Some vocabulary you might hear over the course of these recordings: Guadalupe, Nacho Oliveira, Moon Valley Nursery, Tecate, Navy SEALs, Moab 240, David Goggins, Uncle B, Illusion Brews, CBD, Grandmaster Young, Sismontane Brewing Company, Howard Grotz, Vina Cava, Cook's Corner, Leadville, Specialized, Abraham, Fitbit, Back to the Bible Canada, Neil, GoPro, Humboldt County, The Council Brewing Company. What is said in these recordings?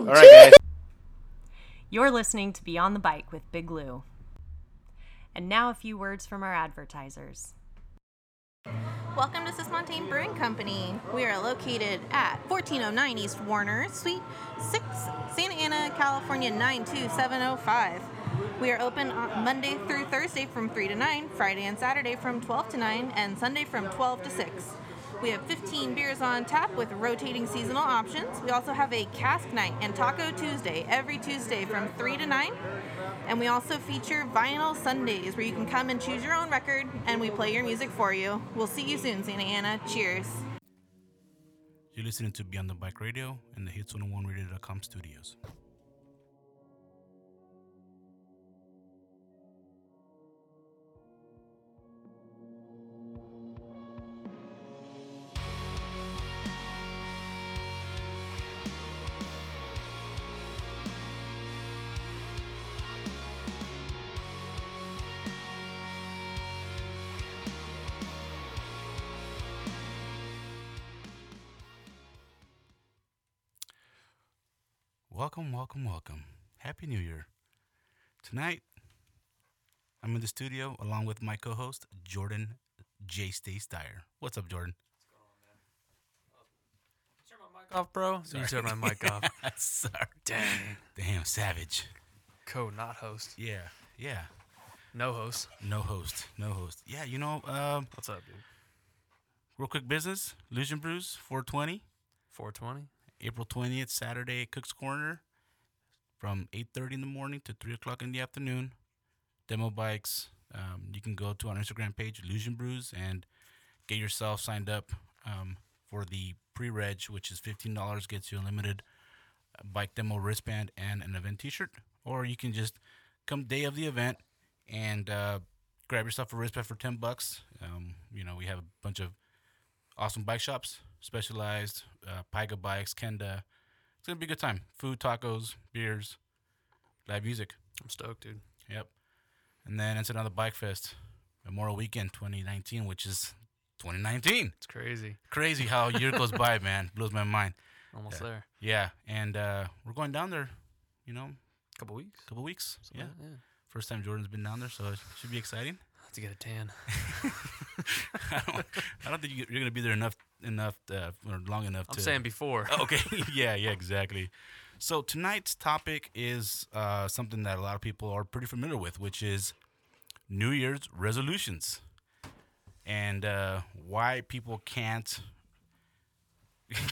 All right, guys. You're listening to Beyond the Bike with Big Lou. And now a few words from our advertisers. Welcome to Sismontane Brewing Company. We are located at 1409 East Warner, Suite 6, Santa Ana, California 92705. We are open on Monday through Thursday from 3 to 9, Friday and Saturday from 12 to 9, and Sunday from 12 to 6. We have 15 beers on tap with rotating seasonal options. We also have a cask night and Taco Tuesday every Tuesday from 3 to 9. And we also feature Vinyl Sundays where you can come and choose your own record and we play your music for you. We'll see you soon, Santa Ana. Cheers. You're listening to Beyond the Bike Radio in the Hits101Radio.com studios. Welcome, welcome, welcome. Happy New Year. Tonight, I'm in the studio along with my co-host, Jordan J. Steyer. What's up, Jordan? What's going on, man? Oh, turn my mic off, bro. Sorry. You turn my mic off. Sorry. Damn, savage. Not host. Yeah. No host. Yeah, you know. What's up, dude? Real quick business. Illusion Brews, 420. 420. April 20th, Saturday, Cook's Corner, from 8:30 in the morning to 3 o'clock in the afternoon. Demo bikes. You can go to our Instagram page, Illusion Brews, and get yourself signed up for the pre-reg, which is $15, gets you a limited bike demo wristband and an event T-shirt. Or you can just come day of the event and grab yourself a wristband for $10. We have a bunch of awesome bike shops. Specialized, Pyga bikes, Kenda. It's going to be a good time. Food, tacos, beers, live music. I'm stoked, dude. Yep. And then it's another bike fest, Memorial Weekend 2019, which is 2019. It's crazy. Crazy how a year goes by, man. Blows my mind. Almost there. Yeah. And we're going down there, Couple weeks. Yeah. First time Jordan's been down there, so it should be exciting. To get a tan. I don't think you're gonna be there long enough. I'm saying before. Okay. Yeah. Exactly. So tonight's topic is something that a lot of people are pretty familiar with, which is New Year's resolutions and why people can't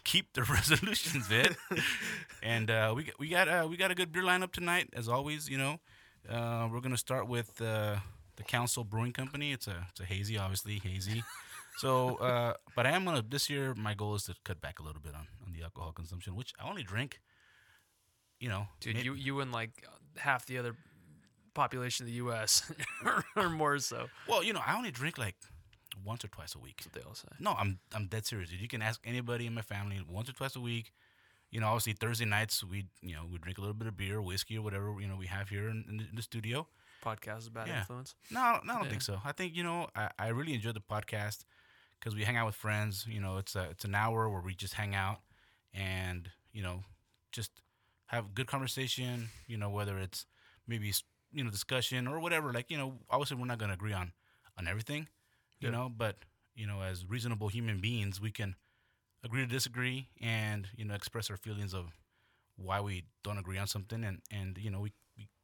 keep their resolutions, man. And we got a good beer lineup tonight, as always. We're gonna start with. The Council Brewing Company. It's a hazy, obviously hazy. So, but I am gonna this year. My goal is to cut back a little bit on the alcohol consumption, which I only drink. Dude, you and like half the other population of the U.S. or more so. Well, I only drink like once or twice a week. That's what they all say. No, I'm dead serious, dude. You can ask anybody in my family once or twice a week. Obviously Thursday nights we drink a little bit of beer, whiskey, or whatever we have here in the studio. Podcast is a bad influence? No, I don't think so. I think, I really enjoy the podcast because we hang out with friends. It's an hour where we just hang out and, just have a good conversation, whether it's maybe, discussion or whatever. Like, obviously we're not going to agree on everything, but, as reasonable human beings, we can agree to disagree and, express our feelings of why we don't agree on something. And we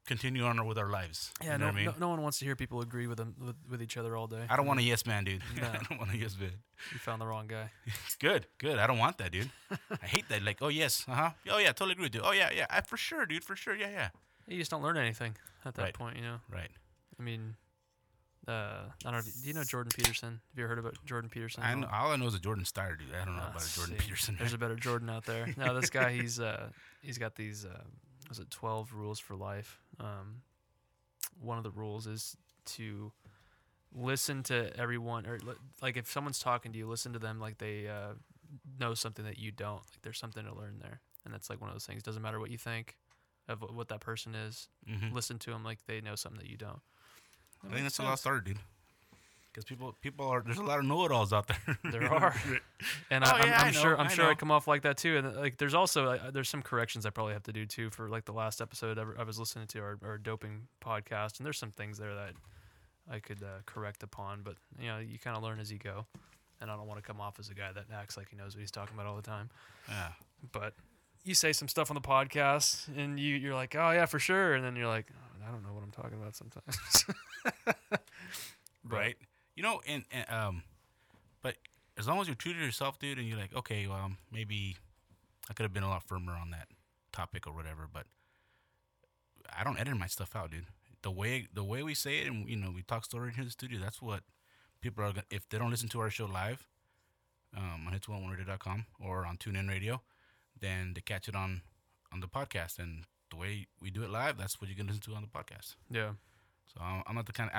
continue on with our lives. Yeah, no one wants to hear people agree with them with each other all day. I don't want a yes man, dude. No. I don't want a yes man. You found the wrong guy. Good. I don't want that, dude. I hate that. Like, oh yes, oh yeah, totally agree with you. Oh yeah, for sure, dude, yeah. You just don't learn anything at that point, Right. I mean, I don't know. Do you know Jordan Peterson? Have you heard about Jordan Peterson? I know, all I know is a Jordan Steyer, dude. I don't know about a Jordan Peterson. There's a better Jordan out there. No, this guy, he's got these. Was it 12 rules for life? One of the rules is to listen to everyone, or like if someone's talking to you, listen to them like they know something that you don't. Like there's something to learn there, and that's like one of those things. Doesn't matter what you think of what that person is. Mm-hmm. Listen to them like they know something that you don't. I think that's how I started, dude. Because people are, there's a lot of know-it-alls out there. There are, and I'm sure I come off like that too. And like, there's also there's some corrections I probably have to do too for like the last episode I was listening to our doping podcast, and there's some things there that I could correct upon. But you know, you kind of learn as you go, and I don't want to come off as a guy that acts like he knows what he's talking about all the time. Yeah. But you say some stuff on the podcast, and you're like, oh yeah, for sure, and then you're like, oh, I don't know what I'm talking about sometimes. Right. You know, and but as long as you're true to yourself, dude, and you're like, okay, well, maybe I could have been a lot firmer on that topic or whatever, but I don't edit my stuff out, dude. The way we say it, and you know, we talk story here in the studio. That's what people are gonna, if they don't listen to our show live on Hits101Radio.com or on TuneIn Radio, then they catch it on the podcast. And the way we do it live, that's what you can listen to on the podcast. Yeah. So because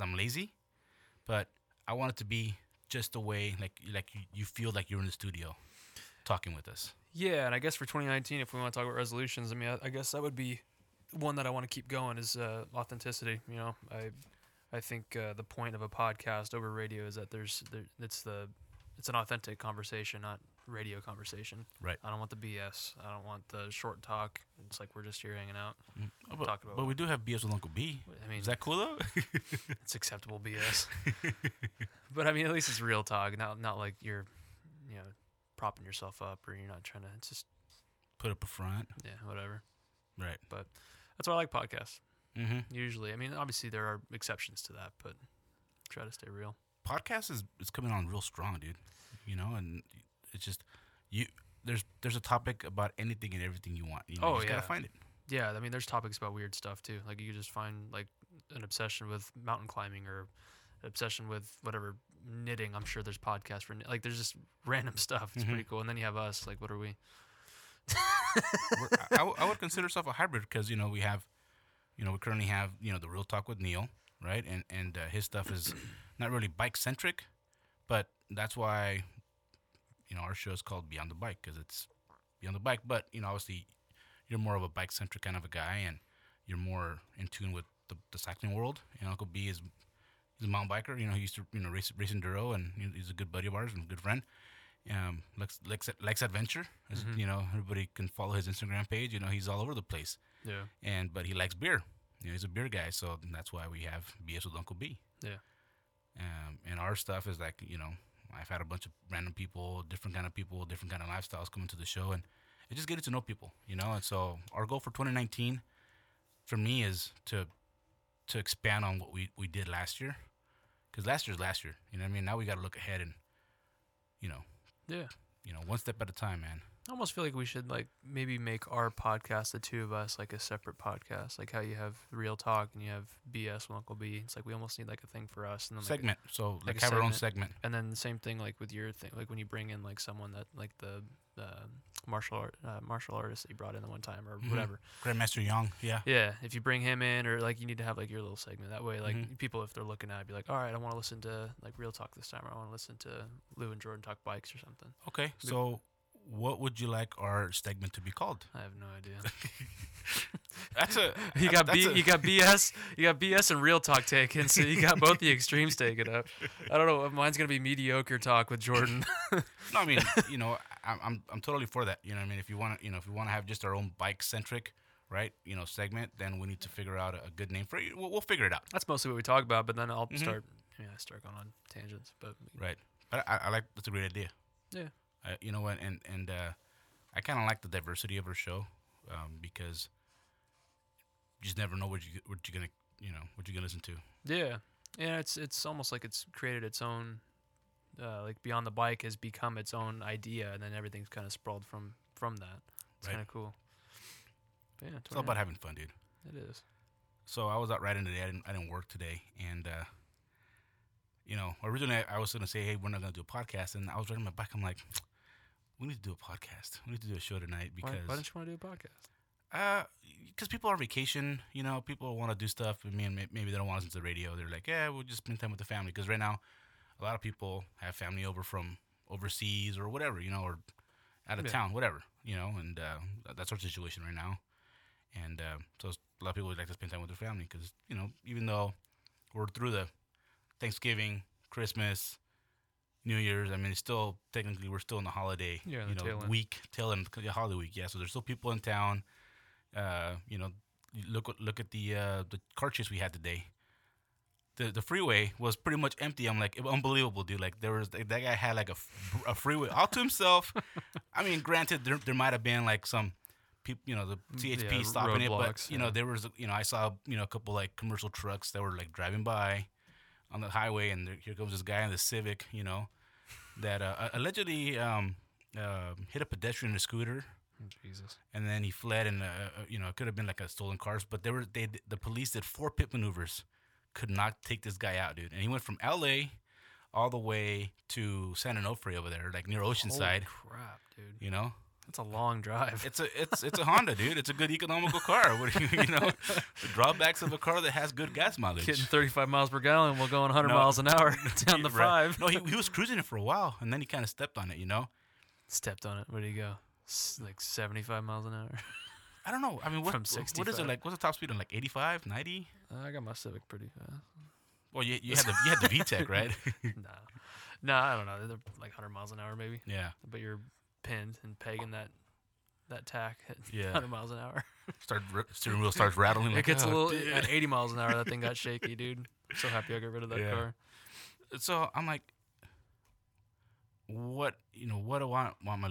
I'm lazy. But I want it to be just the way, like you feel like you're in the studio talking with us. Yeah, and I guess for 2019, if we want to talk about resolutions, I mean, I guess that would be one that I want to keep going is authenticity. You know, I think the point of a podcast over radio is that it's an authentic conversation, not radio conversation. Right. I don't want the BS. I don't want the short talk. It's like we're just here hanging out. Oh, but we do have BS with Uncle B. I mean, is that cool though? It's acceptable BS. But I mean, at least it's real talk. Not like you're, you know, propping yourself up or you're not trying to. It's just put up a front. Yeah, whatever. Right. But that's why I like podcasts. Mm-hmm. Usually, I mean, obviously there are exceptions to that, but try to stay real. Podcast is coming on real strong, dude. You know, and it's just there's a topic about anything and everything you want. You know, you just gotta find it. Yeah, I mean, there's topics about weird stuff too. Like you just find like an obsession with mountain climbing or an obsession with whatever knitting. I'm sure there's podcasts for like there's just random stuff. It's pretty cool. And then you have us. Like, what are we? I would consider ourselves a hybrid because you know we currently have the Real Talk with Neil. Right, and his stuff is not really bike centric, but that's why our show is called Beyond the Bike because it's beyond the bike. But obviously, you're more of a bike centric kind of a guy, and you're more in tune with the cycling world. And Uncle B is a mountain biker. He used to race enduro, and he's a good buddy of ours and a good friend. Likes adventure. Mm-hmm. Everybody can follow his Instagram page. He's all over the place. Yeah, but he likes beer. He's a beer guy, so that's why we have BS with Uncle B. Yeah. And our stuff is like, I've had a bunch of random people, different kind of lifestyles come into the show, and it's just getting to know people, And so our goal for 2019 for me is to expand on what we did last year, because last year's last year. You know what I mean? Now we got to look ahead and, yeah. One step at a time, man. I almost feel like we should like maybe make our podcast, the two of us, like a separate podcast, like how you have Real Talk and you have BS with Uncle B. It's like we almost need like a thing for us and then, like, segment. So like have our own segment. And then the same thing like with your thing, like when you bring in like someone that like the martial artist that you brought in the one time or whatever. Grandmaster Young, yeah. Yeah, if you bring him in or like you need to have like your little segment that way, like people if they're looking at it, be like, all right, I want to listen to like Real Talk this time, or I want to listen to Lou and Jordan talk bikes or something. Okay, so. What would you like our segment to be called? I have no idea. You got BS and Real Talk taken, so you got both the extremes taken up. I don't know. Mine's gonna be mediocre talk with Jordan. No, I mean, I'm totally for that. You know what I mean? If you want to, if we want to have just our own bike centric, right? Segment, then we need to figure out a good name for it. We'll figure it out. That's mostly what we talk about, but then I'll start. I start going on tangents, but right. But I like that's a great idea. Yeah. You know what, and I kind of like the diversity of our show because you just never know what you're gonna listen to. Yeah, yeah. It's almost like it's created its own like Beyond the Bike has become its own idea, and then everything's kind of sprawled from that. It's kind of cool. But yeah, it's all about having fun, dude. It is. So I was out riding today. I didn't work today, and originally I was gonna say, hey, we're not gonna do a podcast, and I was riding my bike. I'm like. We need to do a podcast. We need to do a show tonight because... Why don't you want to do a podcast? Because people are on vacation. People want to do stuff. I mean, maybe they don't want to listen to the radio. They're like, yeah, we'll just spend time with the family. Because right now, a lot of people have family over from overseas or whatever, or out of town, whatever, and that's our situation right now. And so a lot of people would like to spend time with their family because, even though we're through the Thanksgiving, Christmas, New Year's. I mean, it's still technically we're still in the holiday, tail end holiday week. Yeah, so there's still people in town. Look at the car chase we had today. The freeway was pretty much empty. I'm like, unbelievable, dude. Like, there was that guy had like a freeway all to himself. I mean, granted, there might have been like some people, the THP stopping it, but there was, I saw a couple like commercial trucks that were like driving by on the highway, and here comes this guy in the Civic, that allegedly hit a pedestrian in a scooter. Jesus. And then he fled, and it could have been like a stolen cars, but the police did 4 pit maneuvers, could not take this guy out, dude. And he went from LA all the way to San Onofre over there, like near Oceanside. Holy crap, dude! That's a long drive. It's a Honda, dude. It's a good economical car. What do the drawbacks of a car that has good gas mileage. Getting 35 miles per gallon while going 100 miles an hour down the five. No, he was cruising it for a while, and then he kind of stepped on it. Stepped on it. Where did he go? Like 75 miles an hour. I don't know. I mean, what is it like? What's the top speed on, like 85, 90? I got my Civic pretty fast. Well, you had the VTEC, right? No, I don't know. They're like 100 miles an hour maybe. Yeah. But you're pinned and pegging that tack at 100 miles an hour. Steering wheel starts rattling. It gets a little at 80 miles an hour. That thing got shaky, dude. I'm so happy I got rid of that car. So I'm like, what do I want my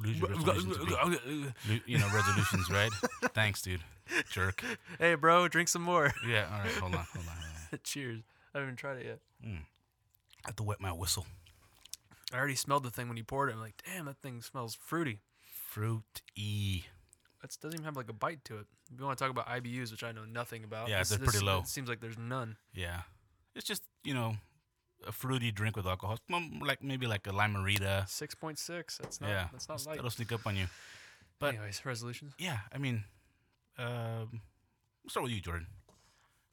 resolutions to be? Resolutions, right? Thanks, dude. Jerk. Hey, bro, drink some more. Yeah, all right, hold on. Cheers. I haven't even tried it yet. I have to wet my whistle. I already smelled the thing when you poured it. I'm like, damn, that thing smells fruity. Fruity. That doesn't even have like a bite to it. If you want to talk about IBUs, which I know nothing about. Yeah, they're pretty low. It seems like there's none. Yeah. It's just, a fruity drink with alcohol, like maybe like a Lime-A-Rita. 6.6. That's not light. That'll sneak up on you. But anyways, resolutions. Yeah, I mean, we'll start with you, Jordan.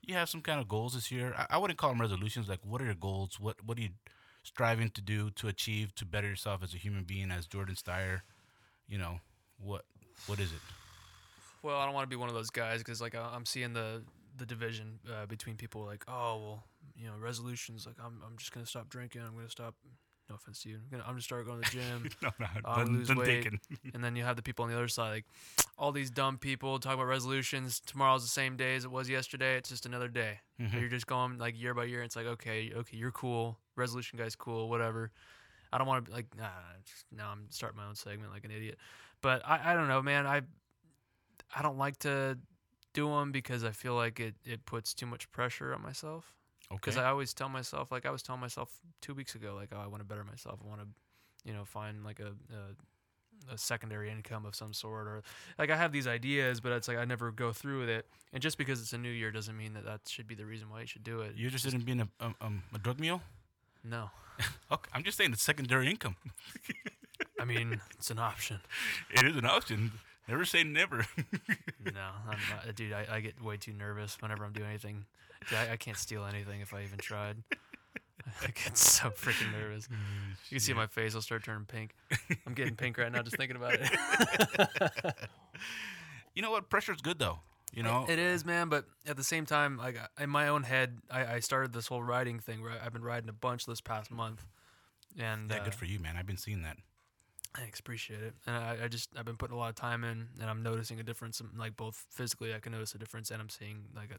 You have some kind of goals this year. I wouldn't call them resolutions. Like, what are your goals? What are you striving to do, to achieve, to better yourself as a human being, as Jordan Steyer? What is it? Well, I don't want to be one of those guys because like I'm seeing the division between people like, oh well. Resolutions like I'm just gonna stop drinking. I'm gonna stop. No offense to you. I'm just start going to the gym. Lose weight. And then you have the people on the other side, like all these dumb people talking about resolutions. Tomorrow's the same day as it was yesterday. It's just another day. Mm-hmm. You're just going like year by year. It's like okay, you're cool. Resolution guy's cool. Whatever. I don't want to like now I'm starting my own segment like an idiot. But I don't know, man. I don't like to do them because I feel like it puts too much pressure on myself. Because I always tell myself, like I was telling myself 2 weeks ago, like, oh, I want to better myself. I want to, find like a secondary income of some sort. Or like I have these ideas, but it's like I never go through with it. And just because it's a new year doesn't mean that should be the reason why you should do it. You're interested in being a drug mule? No. Okay, I'm just saying it's secondary income. I mean, it's an option. It is an option. Never say never. No, I'm not, dude, I get way too nervous whenever I'm doing anything. Dude, I can't steal anything if I even tried. I get so freaking nervous. You can see my face. I'll start turning pink. I'm getting pink right now just thinking about it. You know what? Pressure's good, though. It is, man. But at the same time, like in my own head, I started this whole riding thing where I've been riding a bunch this past month. And good for you, man. I've been seeing that. Thanks, appreciate it. And I've been putting a lot of time in, and I'm noticing a difference. Like both physically, I can notice a difference, and I'm seeing like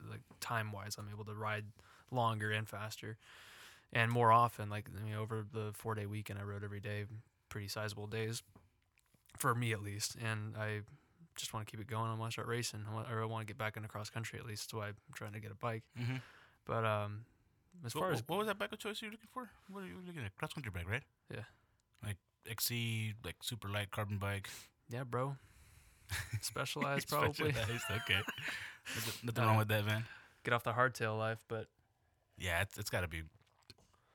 time wise, I'm able to ride longer and faster, and more often. Like over the 4-day weekend, I rode every day, pretty sizable days, for me at least. And I just want to keep it going. I want to start racing. I want to get back into cross country at least. That's why I'm trying to get a bike. Mm-hmm. But as far as what was that bike of choice you were looking for? What are you looking at? Cross country bike, right? Yeah. XC, like super light carbon bike. Yeah, bro. Specialized, probably. Specialized, okay. Nothing wrong with that, man. Get off the hardtail life, but... Yeah, it's got to be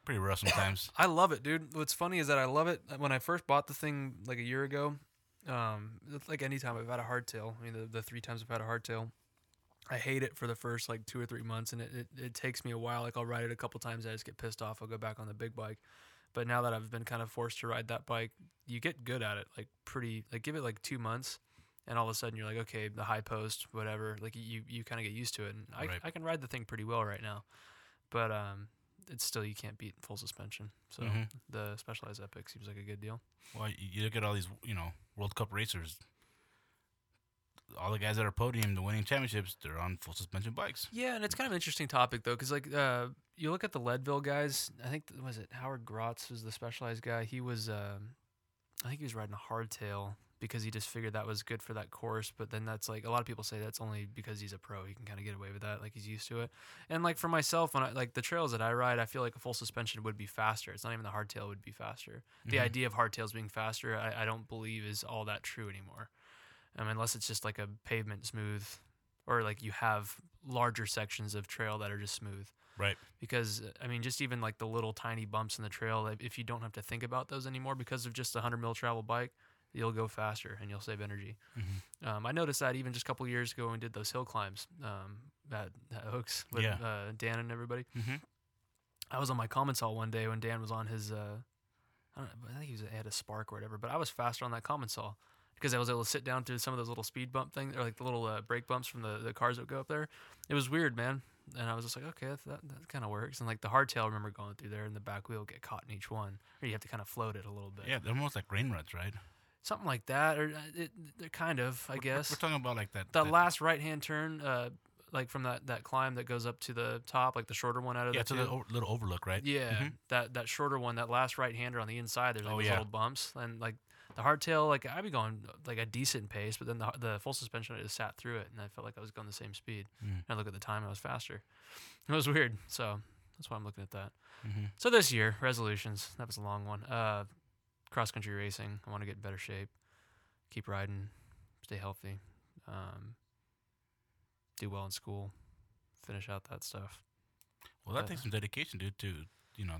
pretty rough sometimes. I love it, dude. What's funny is that I love it. When I first bought the thing like a year ago, like any time I've had a hardtail, I mean, the 3 times I've had a hardtail, I hate it for the first like 2 or 3 months, and it takes me a while. Like I'll ride it a couple times, I just get pissed off. I'll go back on the big bike. But now that I've been kind of forced to ride that bike, you get good at it, like pretty, like give it like 2 months, and all of a sudden you're like, okay, the high post, whatever, like you kind of get used to it, and I can ride the thing pretty well right now. But it's still, you can't beat full suspension. So the Specialized Epic seems like a good deal. Well, you look at all these, you know, World Cup racers, all the guys that are podium, the winning championships, they're on full suspension bikes. Yeah, and it's kind of an interesting topic, though, because, like, you look at the Leadville guys. I think, was it Howard Grotz was the Specialized guy? He was, I think he was riding a hardtail because he just figured that was good for that course. But then that's, like, a lot of people say that's only because he's a pro. He can kind of get away with that. Like, he's used to it. And, like, for myself, when I, like, the trails that I ride, I feel like a full suspension would be faster. It's not even the hardtail would be faster. The idea of hardtails being faster, I don't believe is all that true anymore. I mean, unless it's just like a pavement smooth, or like you have larger sections of trail that are just smooth. Right. Because, I mean, just even like the little tiny bumps in the trail, if you don't have to think about those anymore because of just a 100 mil travel bike, you'll go faster and you'll save energy. I noticed that even just a couple of years ago when we did those hill climbs at Hooks with Dan and everybody. I was on my Commons Hall one day when Dan was on his, I don't know, I think he had a Spark or whatever, but I was faster on that Commons Hall, because I was able to sit down to some of those little speed bump things, or like the little brake bumps from the cars that would go up there. It was weird, man. And I was just like, okay, that kind of works. And like the hardtail, I remember going through there, and the back wheel would get caught in each one, or you have to kind of float it a little bit. Yeah, they're almost like rain ruts, right? Something like that, or they're kind of, I guess. We're talking about like that last right-hand turn, like from that climb that goes up to the top, like the shorter one out of the two. Yeah, to the little overlook, right? Yeah, that shorter one, that last right-hander on the inside, there's like these little bumps, and like, the hardtail, like, I'd be going, like, a decent pace, but then the full suspension, I just sat through it, and I felt like I was going the same speed. And I look at the time, I was faster. It was weird, so that's why I'm looking at that. So this year, resolutions, that was a long one. Cross-country racing, I want to get in better shape, keep riding, stay healthy, do well in school, finish out that stuff. Well, that takes some dedication, dude, to, you know,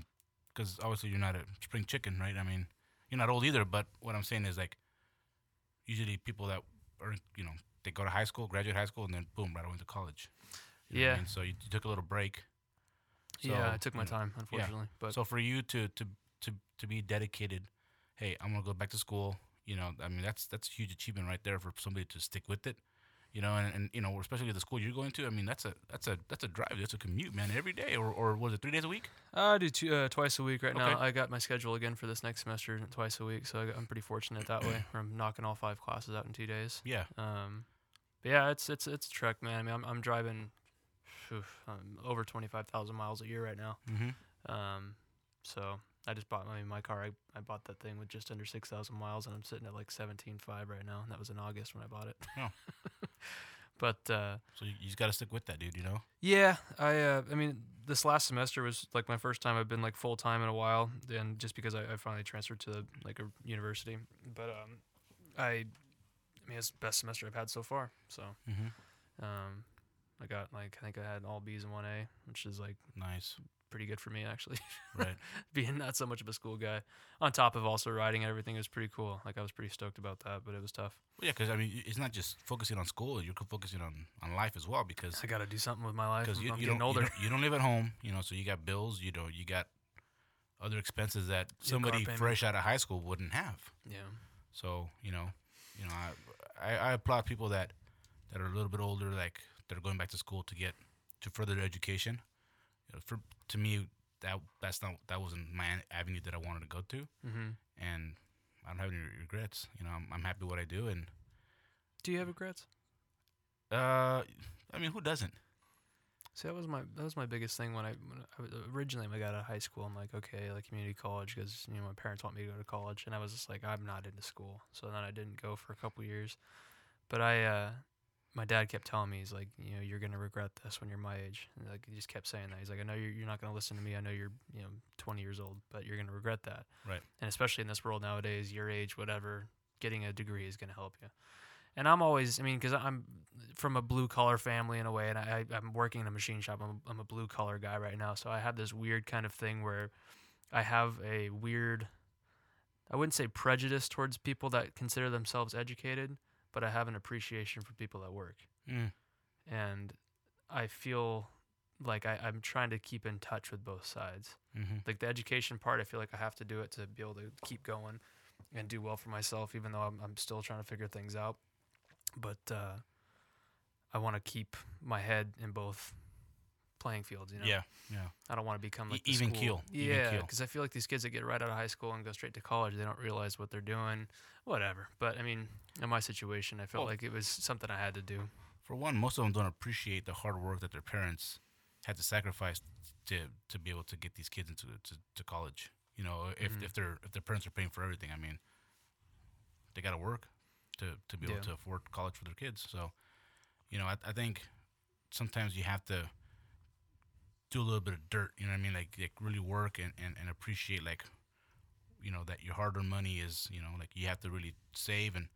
because obviously you're not a spring chicken, right? I mean... You're not old either, but what I'm saying is, like, usually people that are, you know, they go to high school, graduate high school, and then boom, right away to college. You know what I mean? So you took a little break. So, I took my time, unfortunately. Yeah. But so for you to be dedicated, hey, I'm gonna go back to school. You know, I mean, that's a huge achievement right there for somebody to stick with it. You know, and you know, especially the school you're going to. I mean, that's a drive. That's a commute, man. Every day, or was it 3 days a week? I do twice a week right now. I got my schedule again for this next semester twice a week, so I'm pretty fortunate that way. Where I'm knocking all 5 classes out in 2 days. Yeah. But yeah, it's a trek, man. I mean, I'm driving over 25,000 miles a year right now. So I just bought my car. I bought that thing with just under 6,000 miles, and I'm sitting at like 17.5 right now. And that was in August when I bought it. But so you just got to stick with that, dude. You know. Yeah, I mean, this last semester was like my first time I've been like full time in a while, and just because I finally transferred to like a university. But I mean, it's the best semester I've had so far. So I got like, I think I had all B's and 1A, which is like nice. Pretty good for me, actually. Right. Being not so much of a school guy, on top of also riding and everything, was pretty cool. Like, I was pretty stoked about that, but it was tough. Well, yeah, because I mean, it's not just focusing on school; you're focusing on life as well. Because I got to do something with my life. Because I'm getting older. You don't live at home, you know. So you got bills. You know, you got other expenses that somebody fresh out of high school wouldn't have. Yeah. So you know, I applaud people that are a little bit older, like that are going back to school to get to further their education. To me, that wasn't my avenue that I wanted to go to, and I don't have any regrets. You know, I'm happy with what I do. And do you have regrets? I mean, who doesn't? See, that was my biggest thing when I originally when I got out of high school. I'm like, okay, like community college, because you know my parents want me to go to college, and I was just like, I'm not into school. So then I didn't go for a couple years, but my dad kept telling me, he's like, you know, you're going to regret this when you're my age. And like, he just kept saying that. He's like, I know you're not going to listen to me. I know you're, you know, 20 years old, but you're going to regret that. Right. And especially in this world nowadays, your age, whatever, getting a degree is going to help you. And I'm always, I mean, because I'm from a blue-collar family in a way, and I'm working in a machine shop. I'm a blue-collar guy right now. So I have this weird kind of thing where I have a weird, I wouldn't say prejudice towards people that consider themselves educated, but I have an appreciation for people that work. And I feel like I'm trying to keep in touch with both sides. Like the education part, I feel like I have to do it to be able to keep going and do well for myself, even though I'm still trying to figure things out. But I want to keep my head in both playing fields, you know? Yeah, yeah. I don't want to become like even Keel. Yeah, because I feel like these kids that get right out of high school and go straight to college, they don't realize what they're doing, whatever. But, I mean, in my situation, I felt like it was something I had to do. For one, most of them don't appreciate the hard work that their parents had to sacrifice to be able to get these kids into to college. You know, if their parents are paying for everything, I mean, they got to work to be able to afford college for their kids. So, you know, I think sometimes you have to do a little bit of dirt, you know what I mean? Like really work and appreciate, like, you know, that your hard-earned money is, you know, like you have to really save and,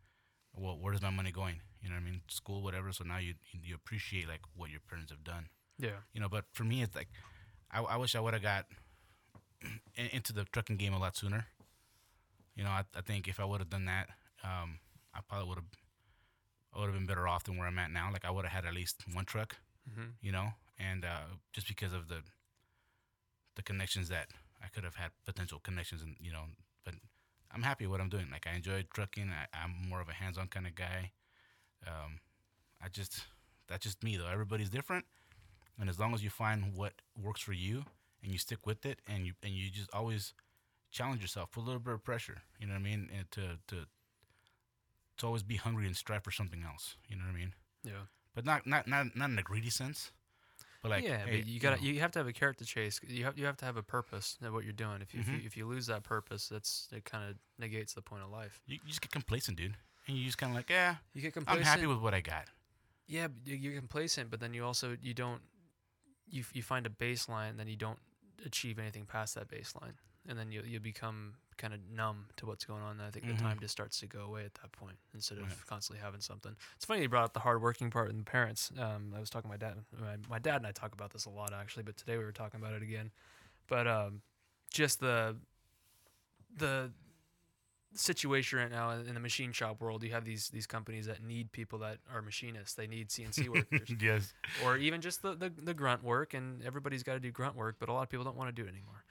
well, where is my money going? You know what I mean? School, whatever. So now you appreciate, like, what your parents have done. Yeah. You know, but for me, it's like I wish I would have got into the trucking game a lot sooner. You know, I think if I would have done that, I probably would have been better off than where I'm at now. Like, I would have had at least one truck, mm-hmm. you know, and just because of the connections that I could have had, potential connections, and you know, but I'm happy with what I'm doing. Like, I enjoy trucking. I'm more of a hands-on kind of guy. That's just me, though. Everybody's different, and as long as you find what works for you and you stick with it, and you just always challenge yourself, put a little bit of pressure, you know what I mean, and to always be hungry and strive for something else, you know what I mean? Yeah. But not in a greedy sense. But like, yeah, hey, but you have to have a carrot to chase. You have to have a purpose in what you're doing. If you lose that purpose, it kind of negates the point of life. You just get complacent, dude, and you just kind of like, yeah, you get complacent. I'm happy with what I got. Yeah, but you're complacent, but then you also you find a baseline, and then you don't achieve anything past that baseline, and then you become kind of numb to what's going on, and I think the time just starts to go away at that point instead of constantly having something. It's funny you brought up the hard working part and the parents. I was talking to my dad. My dad and I talk about this a lot, actually, but today we were talking about it again. But just the situation right now in the machine shop world, you have these companies that need people that are machinists. They need CNC workers. Yes. Or even just the grunt work, and everybody's got to do grunt work, but a lot of people don't want to do it anymore.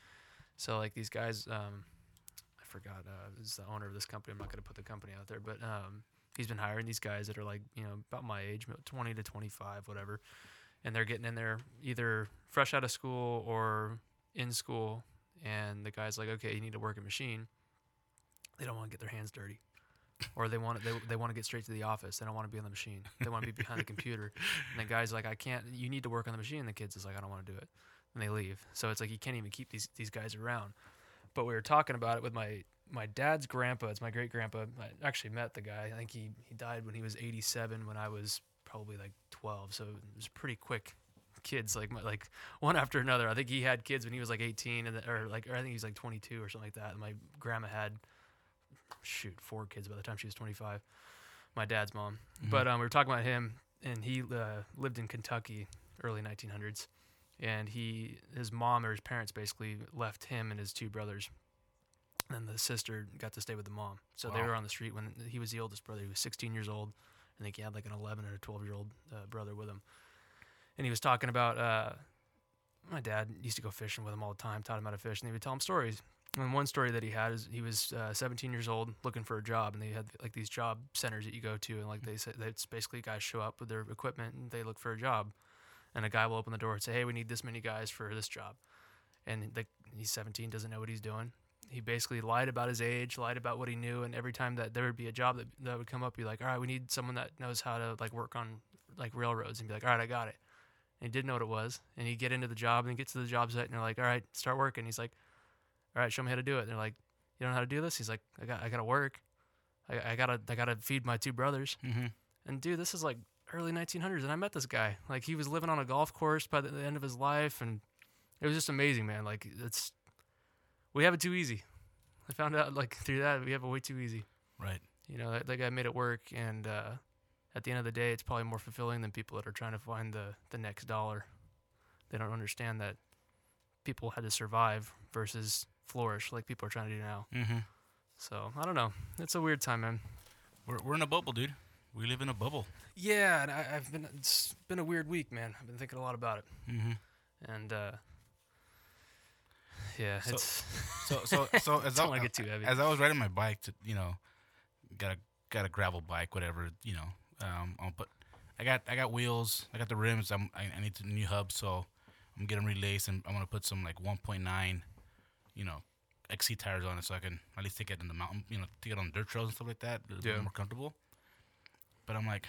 So like these guys... forgot is the owner of this company. I'm not going to put the company out there, but he's been hiring these guys that are like, you know, about my age, 20 to 25, whatever, and they're getting in there either fresh out of school or in school, and the guy's like, okay, you need to work a machine. They don't want to get their hands dirty, or they want to get straight to the office. They don't want to be on the machine. They want to be behind the computer. And the guy's like, I can't, you need to work on the machine. And the kid's is like, I don't want to do it, and they leave. So it's like you can't even keep these guys around. But we were talking about it with my dad's grandpa. It's my great-grandpa. I actually met the guy. I think he died when he was 87, when I was probably like 12. So it was pretty quick kids, like one after another. I think he had kids when he was like 18, or I think he was like 22 or something like that. And my grandma had, 4 kids by the time she was 25, my dad's mom. Mm-hmm. But we were talking about him, and he lived in Kentucky, early 1900s. And his mom or his parents basically left him and his 2 brothers, and the sister got to stay with the mom. So they were on the street when he was the oldest brother. He was 16 years old, and I think he had like an 11 or a 12-year-old brother with him. And he was talking about my dad used to go fishing with him all the time, taught him how to fish, and they would tell him stories. And one story that he had is he was 17 years old looking for a job, and they had like these job centers that you go to, and like they said, it's basically guys show up with their equipment and they look for a job. And a guy will open the door and say, hey, we need this many guys for this job. And he's 17, doesn't know what he's doing. He basically lied about his age, lied about what he knew. And every time that there would be a job that would come up, be like, all right, we need someone that knows how to like work on like railroads. And be like, all right, I got it. And he didn't know what it was. And he'd get into the job and get to the job site. And they're like, all right, start working. He's like, all right, show me how to do it. And they're like, you don't know how to do this? He's like, I got to work. I gotta feed my 2 brothers. Mm-hmm. And dude, this is like early 1900s, and I met this guy. Like, he was living on a golf course by the end of his life, and it was just amazing, man. Like, we have it too easy. I found out, like, through that, we have it way too easy. Right. You know, that guy made it work, and at the end of the day, it's probably more fulfilling than people that are trying to find the next dollar. They don't understand that people had to survive versus flourish like people are trying to do now. Mm-hmm. So, I don't know. It's a weird time, man. We're in a bubble, dude. We live in a bubble. Yeah, and it's been a weird week, man. I've been thinking a lot about it. Mm-hmm. And yeah, so, it's so as I get too heavy. As I was riding my bike to, you know, got a gravel bike, whatever, you know. But I got wheels, I got the rims. I need new hubs, so I'm gonna get them relaced, and I'm gonna put some like 1.9, you know, XC tires on it, so I can at least take it in the mountain, you know, take it on dirt trails and stuff like that. A little bit more comfortable. But I'm like,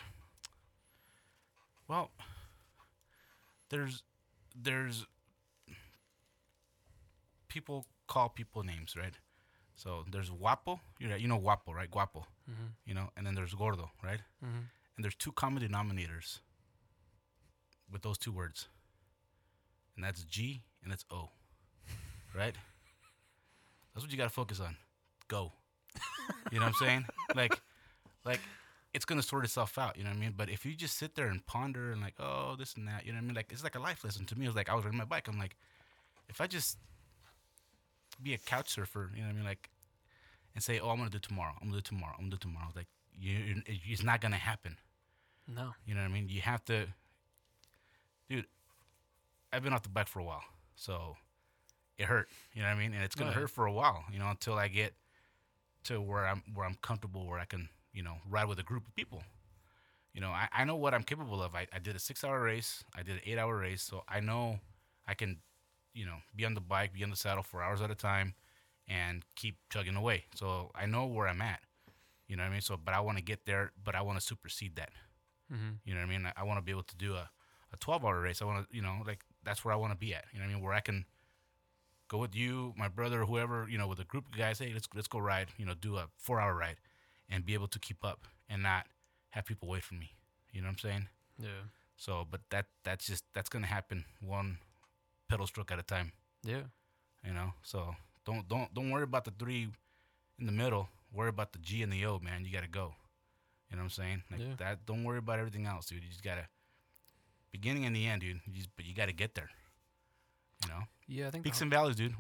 well, there's people call people names, right? So there's Guapo, you know Guapo, right? Guapo, mm-hmm. you know, and then there's Gordo, right? Mm-hmm. And there's two common denominators with those two words, and that's G and that's O, right? That's what you gotta focus on. Go, you know what I'm saying? Like it's gonna sort itself out, you know what I mean? But if you just sit there and ponder and like, oh, this and that, you know what I mean? Like it's like a life lesson to me. It was like I was riding my bike. I'm like, if I just be a couch surfer, you know what I mean? Like, and say, oh, I'm gonna do it tomorrow. I'm gonna do it tomorrow. Like, it's not gonna happen. No. You know what I mean? You have to, dude. I've been off the bike for a while, so it hurt. You know what I mean? And it's gonna hurt for a while, you know, until I get to where I'm comfortable, where I can, you know, ride with a group of people. You know, I know what I'm capable of. I did a 6-hour race. I did an 8-hour race. So I know I can, you know, be on the bike, be on the saddle for hours at a time and keep chugging away. So I know where I'm at, you know what I mean? So, but I want to get there, but I want to supersede that. Mm-hmm. You know what I mean? I want to be able to do a 12-hour race. I want to, you know, like that's where I want to be at, you know what I mean? Where I can go with you, my brother, whoever, you know, with a group of guys, hey, let's go ride, you know, do a 4-hour ride and be able to keep up and not have people wait for me. You know what I'm saying? Yeah. So, but that's going to happen one pedal stroke at a time. Yeah. You know, so don't worry about the three in the middle. Worry about the G and the O, man. You got to go. You know what I'm saying? Like that. Don't worry about everything else, dude. You just got to beginning and the end, dude. But you got to get there. You know? Yeah, I think peaks and valleys, dude.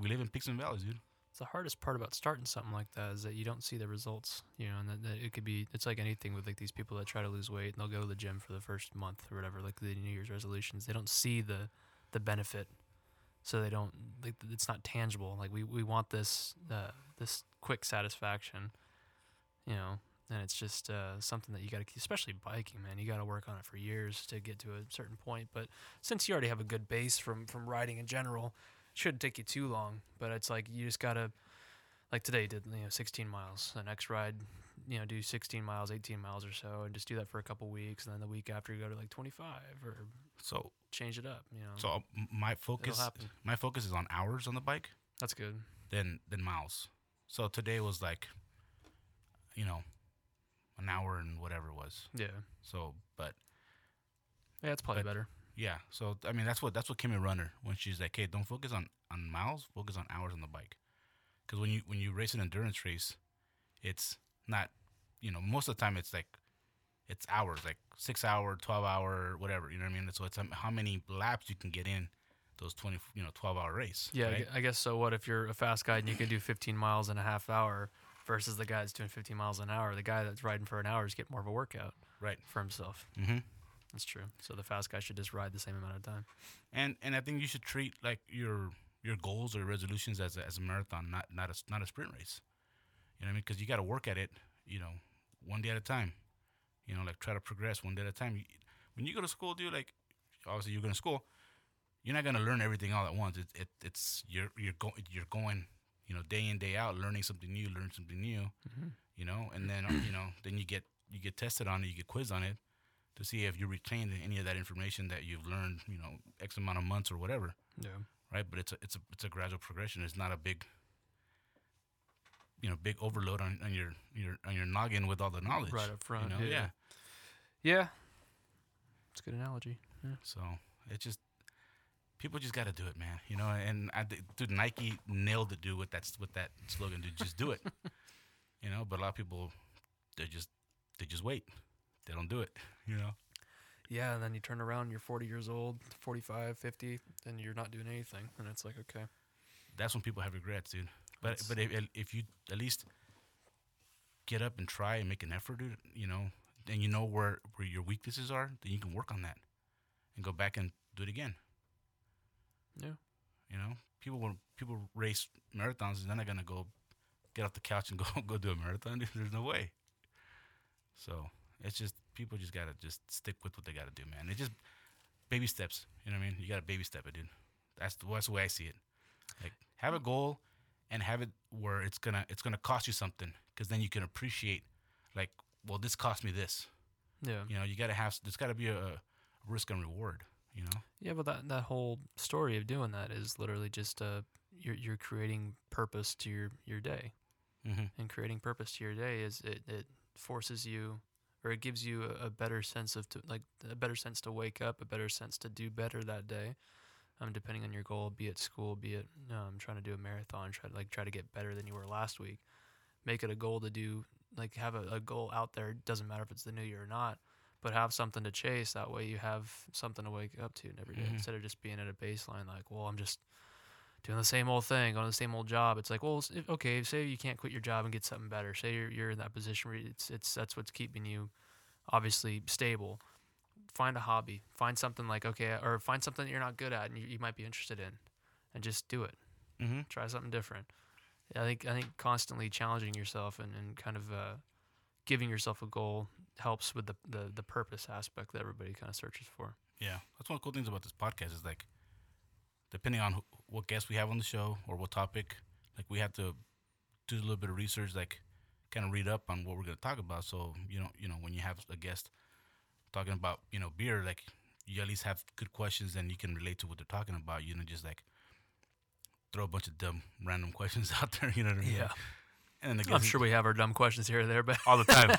We live in peaks and valleys, dude. It's the hardest part about starting something like that is that you don't see the results, you know, and that it could be, it's like anything with like these people that try to lose weight and they'll go to the gym for the first month or whatever, like the New Year's resolutions. They don't see the benefit. So they don't, like, it's not tangible. Like we want this quick satisfaction, you know, and it's just something that you got to keep, especially biking, man. You got to work on it for years to get to a certain point. But since you already have a good base from riding in general, shouldn't take you too long, but it's like you just gotta, like today you did, you know, 16 miles. The next ride, you know, do 16 miles, 18 miles or so, and just do that for a couple weeks, and then the week after you go to like 25 or so. Change it up, you know. So my focus is on hours on the bike. That's good. Then miles. So today was like, you know, an hour and whatever it was. Yeah. So, but yeah, it's probably better. Yeah, so, I mean, that's what Kimmy Runner, when she's like, hey, don't focus on miles, focus on hours on the bike. Because when you race an endurance race, it's not, you know, most of the time it's like, it's hours, like 6-hour, 12-hour, whatever, you know what I mean? So it's how many laps you can get in those 20, you know, 12-hour race. Yeah, right? I guess so. What if you're a fast guy and you can do 15 miles in a half hour versus the guy that's doing 15 miles an hour? The guy that's riding for an hour is getting more of a workout for himself. Mm-hmm. That's true. So the fast guy should just ride the same amount of time. And I think you should treat like your goals or resolutions as a marathon, not a sprint race. You know what I mean? Because you got to work at it, you know, one day at a time. You know, like try to progress one day at a time. When you go to school, dude, like obviously you're going to school, you're not going to learn everything all at once. It's you're going, you know, day in, day out, learning something new, mm-hmm. you know, and then you know, then you get tested on it, you get quizzed on it, to see if you retained any of that information that you've learned, you know, X amount of months or whatever. Yeah. Right? But it's a gradual progression. It's not a big overload on your noggin with all the knowledge. Right up front. You know? Yeah. It's a good analogy. Yeah. So it's just, people just got to do it, man. You know, and Nike nailed it, dude, with that slogan, dude, just do it. You know, but a lot of people, they just wait. They don't do it, you know? Yeah, and then you turn around, you're 40 years old, 45, 50, and you're not doing anything. And it's like, okay. That's when people have regrets, dude. But if you at least get up and try and make an effort, dude, you know, and you know where your weaknesses are, then you can work on that and go back and do it again. Yeah. You know, people race marathons, and they're not going to go get off the couch and go do a marathon, dude. There's no way. So... It's just people just gotta stick with what they gotta do, man. It just baby steps. You know what I mean? You got to baby step it, dude. That's the way I see it. Like, have a goal and have it where it's gonna cost you something, because then you can appreciate, like, well, this cost me this. Yeah. You know, you got to have, there's got to be a risk and reward, you know? Yeah, but that whole story of doing that is literally just you're creating purpose to your day. Mm-hmm. And creating purpose to your day is it forces you, or it gives you a better sense of, a better sense to wake up, a better sense to do better that day. Depending on your goal, be it school, be it trying to do a marathon, try to get better than you were last week. Make it a goal to do, like, have a goal out there. It doesn't matter if it's the new year or not, but have something to chase. That way you have something to wake up to every day, mm-hmm. instead of just being at a baseline like, well, I'm just doing the same old thing, going to the same old job. It's like, well, okay, say you can't quit your job and get something better. Say you're in that position where that's what's keeping you obviously stable. Find a hobby, find something find something that you're not good at and you might be interested in, and just do it. Mm-hmm. Try something different. I think constantly challenging yourself and kind of giving yourself a goal helps with the purpose aspect that everybody kind of searches for. Yeah, that's one of the cool things about this podcast is, like, depending on what guests we have on the show or what topic, like, we have to do a little bit of research, like, kind of read up on what we're going to talk about. So you know when you have a guest talking about, you know, beer, like, you at least have good questions and you can relate to what they're talking about. You know, just like throw a bunch of dumb random questions out there, you know what I mean? Yeah. And again, I'm sure we have our dumb questions here or there, but all the time.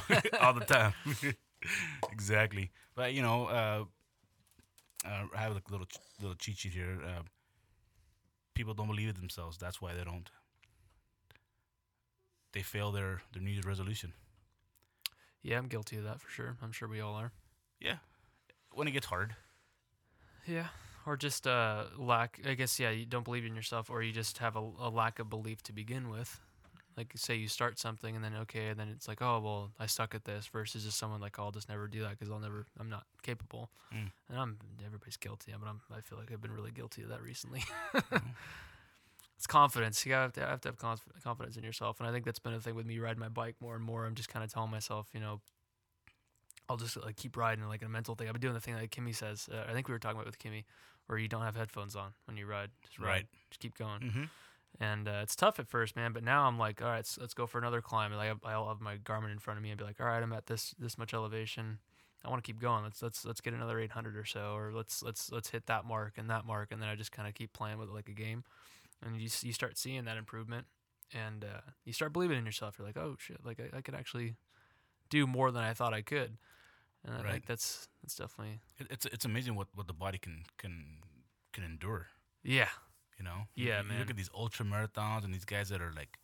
All the time. Exactly. But, you know, I have a little cheat sheet here. People don't believe in themselves. That's why they fail their New Year's resolution. Yeah, I'm guilty of that for sure. I'm sure we all are. Yeah, when it gets hard. Yeah, or just lack, I guess, yeah, you don't believe in yourself, or you just have a lack of belief to begin with. Like, say you start something and then, okay, and then it's like, oh, well, I suck at this, versus just someone like, oh, I'll just never do that because I'm not capable. Mm. And everybody's guilty, but I feel like I've been really guilty of that recently. Mm. It's confidence. You have to have confidence in yourself. And I think that's been a thing with me riding my bike more and more. I'm just kind of telling myself, you know, I'll just, like, keep riding, like, in a mental thing. I've been doing the thing that Kimmy says. I think we were talking about with Kimmy, where you don't have headphones on when you ride. Just ride. Right. Just keep going. Mm-hmm. And it's tough at first, man. But now I'm like, all right, let's go for another climb. And, like, I'll have my Garmin in front of me and be like, all right, I'm at this much elevation. I want to keep going. Let's get another 800 or so, or let's hit that mark, and then I just kind of keep playing with it like a game. And you start seeing that improvement, and you start believing in yourself. You're like, oh, shit, like, I could actually do more than I thought I could. And I think that's definitely... It's amazing what the body can endure. Yeah. You know? Yeah, man. You look at these ultra marathons and these guys that are like,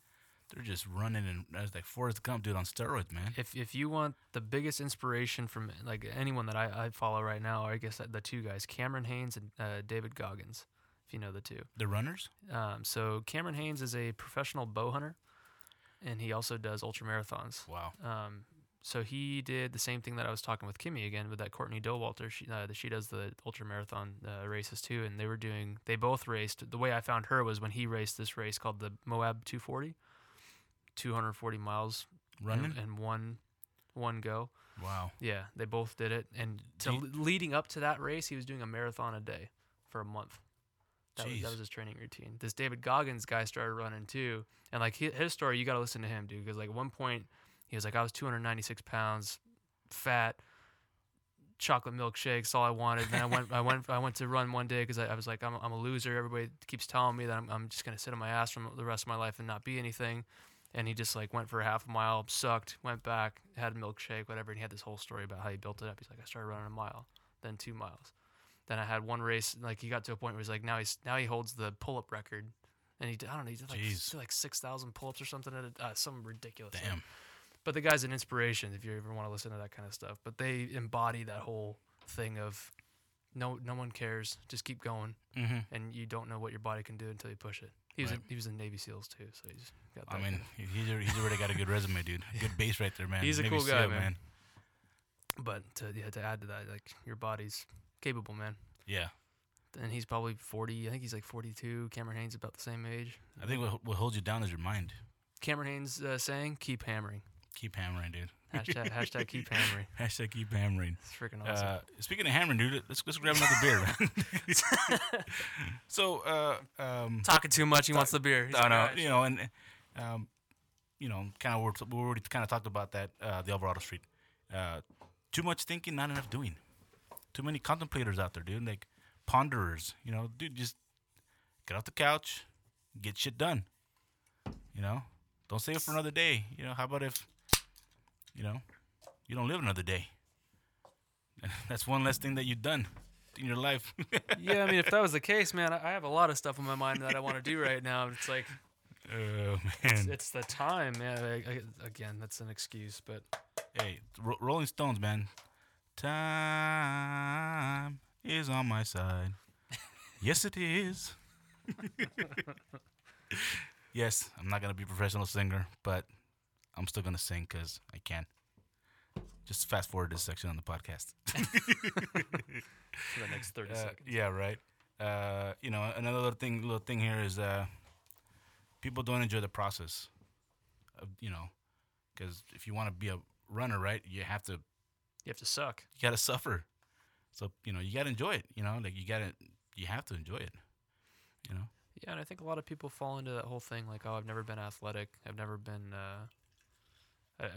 they're just running, and it's like Forrest Gump, dude, on steroids, man. If you want the biggest inspiration from, like, anyone that I follow right now, I guess the two guys, Cameron Hanes and David Goggins. You know, the two. The runners? So Cameron Hanes is a professional bow hunter, and he also does ultramarathons. Wow. So he did the same thing that I was talking with Kimmy again, with that Courtney Dowalter. She does the ultramarathon races too, and they both raced. The way I found her was when he raced this race called the Moab 240, 240 miles running and one go. Wow. Yeah, they both did it. And leading up to that race, he was doing a marathon a day for a month. That was his training routine. This David Goggins guy started running too. And, like, his story, you got to listen to him, dude. Because, like, at one point, he was like, I was 296 pounds, fat, chocolate milkshakes, all I wanted. Then I went to run one day because I was like, I'm a loser. Everybody keeps telling me that I'm just going to sit on my ass for the rest of my life and not be anything. And he just, like, went for a half a mile, sucked, went back, had a milkshake, whatever. And he had this whole story about how he built it up. He's like, I started running a mile, then 2 miles. Then I had one race, like, he got to a point where he's like, now he holds the pull-up record, and he did like 6,000 pull-ups or something, at some ridiculous. Damn. Thing. But the guy's an inspiration if you ever want to listen to that kind of stuff. But they embody that whole thing of no one cares, just keep going, mm-hmm. and you don't know what your body can do until you push it. He was in Navy SEALs too, so he's got that. I mean, he's already got a good resume, dude. Good base right there, man. He's a Navy cool guy, man. But to add to that, like, your body's capable, man. Yeah. And he's probably 40. I think he's like 42. Cameron Hanes about the same age. I think what holds you down is your mind. Cameron Hanes saying, keep hammering. Keep hammering, dude. Hashtag keep hammering. Hashtag keep hammering. It's freaking awesome. Speaking of hammering, dude, let's grab another beer. So, talking too much, he wants the beer. He's you know, and you know, kind of we already kind of talked about that. The Elvarado Street. Too much thinking, not enough doing. Too many contemplators out there, dude. Like ponderers, you know, dude. Just get off the couch, get shit done. You know, don't save it for another day. You know, how about if you know, you don't live another day. That's one less thing that you've done in your life. Yeah, I mean, if that was the case, man, I have a lot of stuff on my mind that I want to do right now. It's like, oh, man. It's the time, man. Again, that's an excuse, but... Hey, Rolling Stones, man. Time is on my side. Yes, it is. Yes, I'm not going to be a professional singer, but... I'm still going to sing because I can. Just fast forward this section on the podcast. For the next 30 seconds. Yeah, right. You know, another little thing here is people don't enjoy the process. You know, because if you want to be a runner, right, you have to suck. You got to suffer. So, you know, you got to enjoy it. You know, like you have to enjoy it, you know. Yeah, and I think a lot of people fall into that whole thing like, oh, I've never been athletic. I've never been...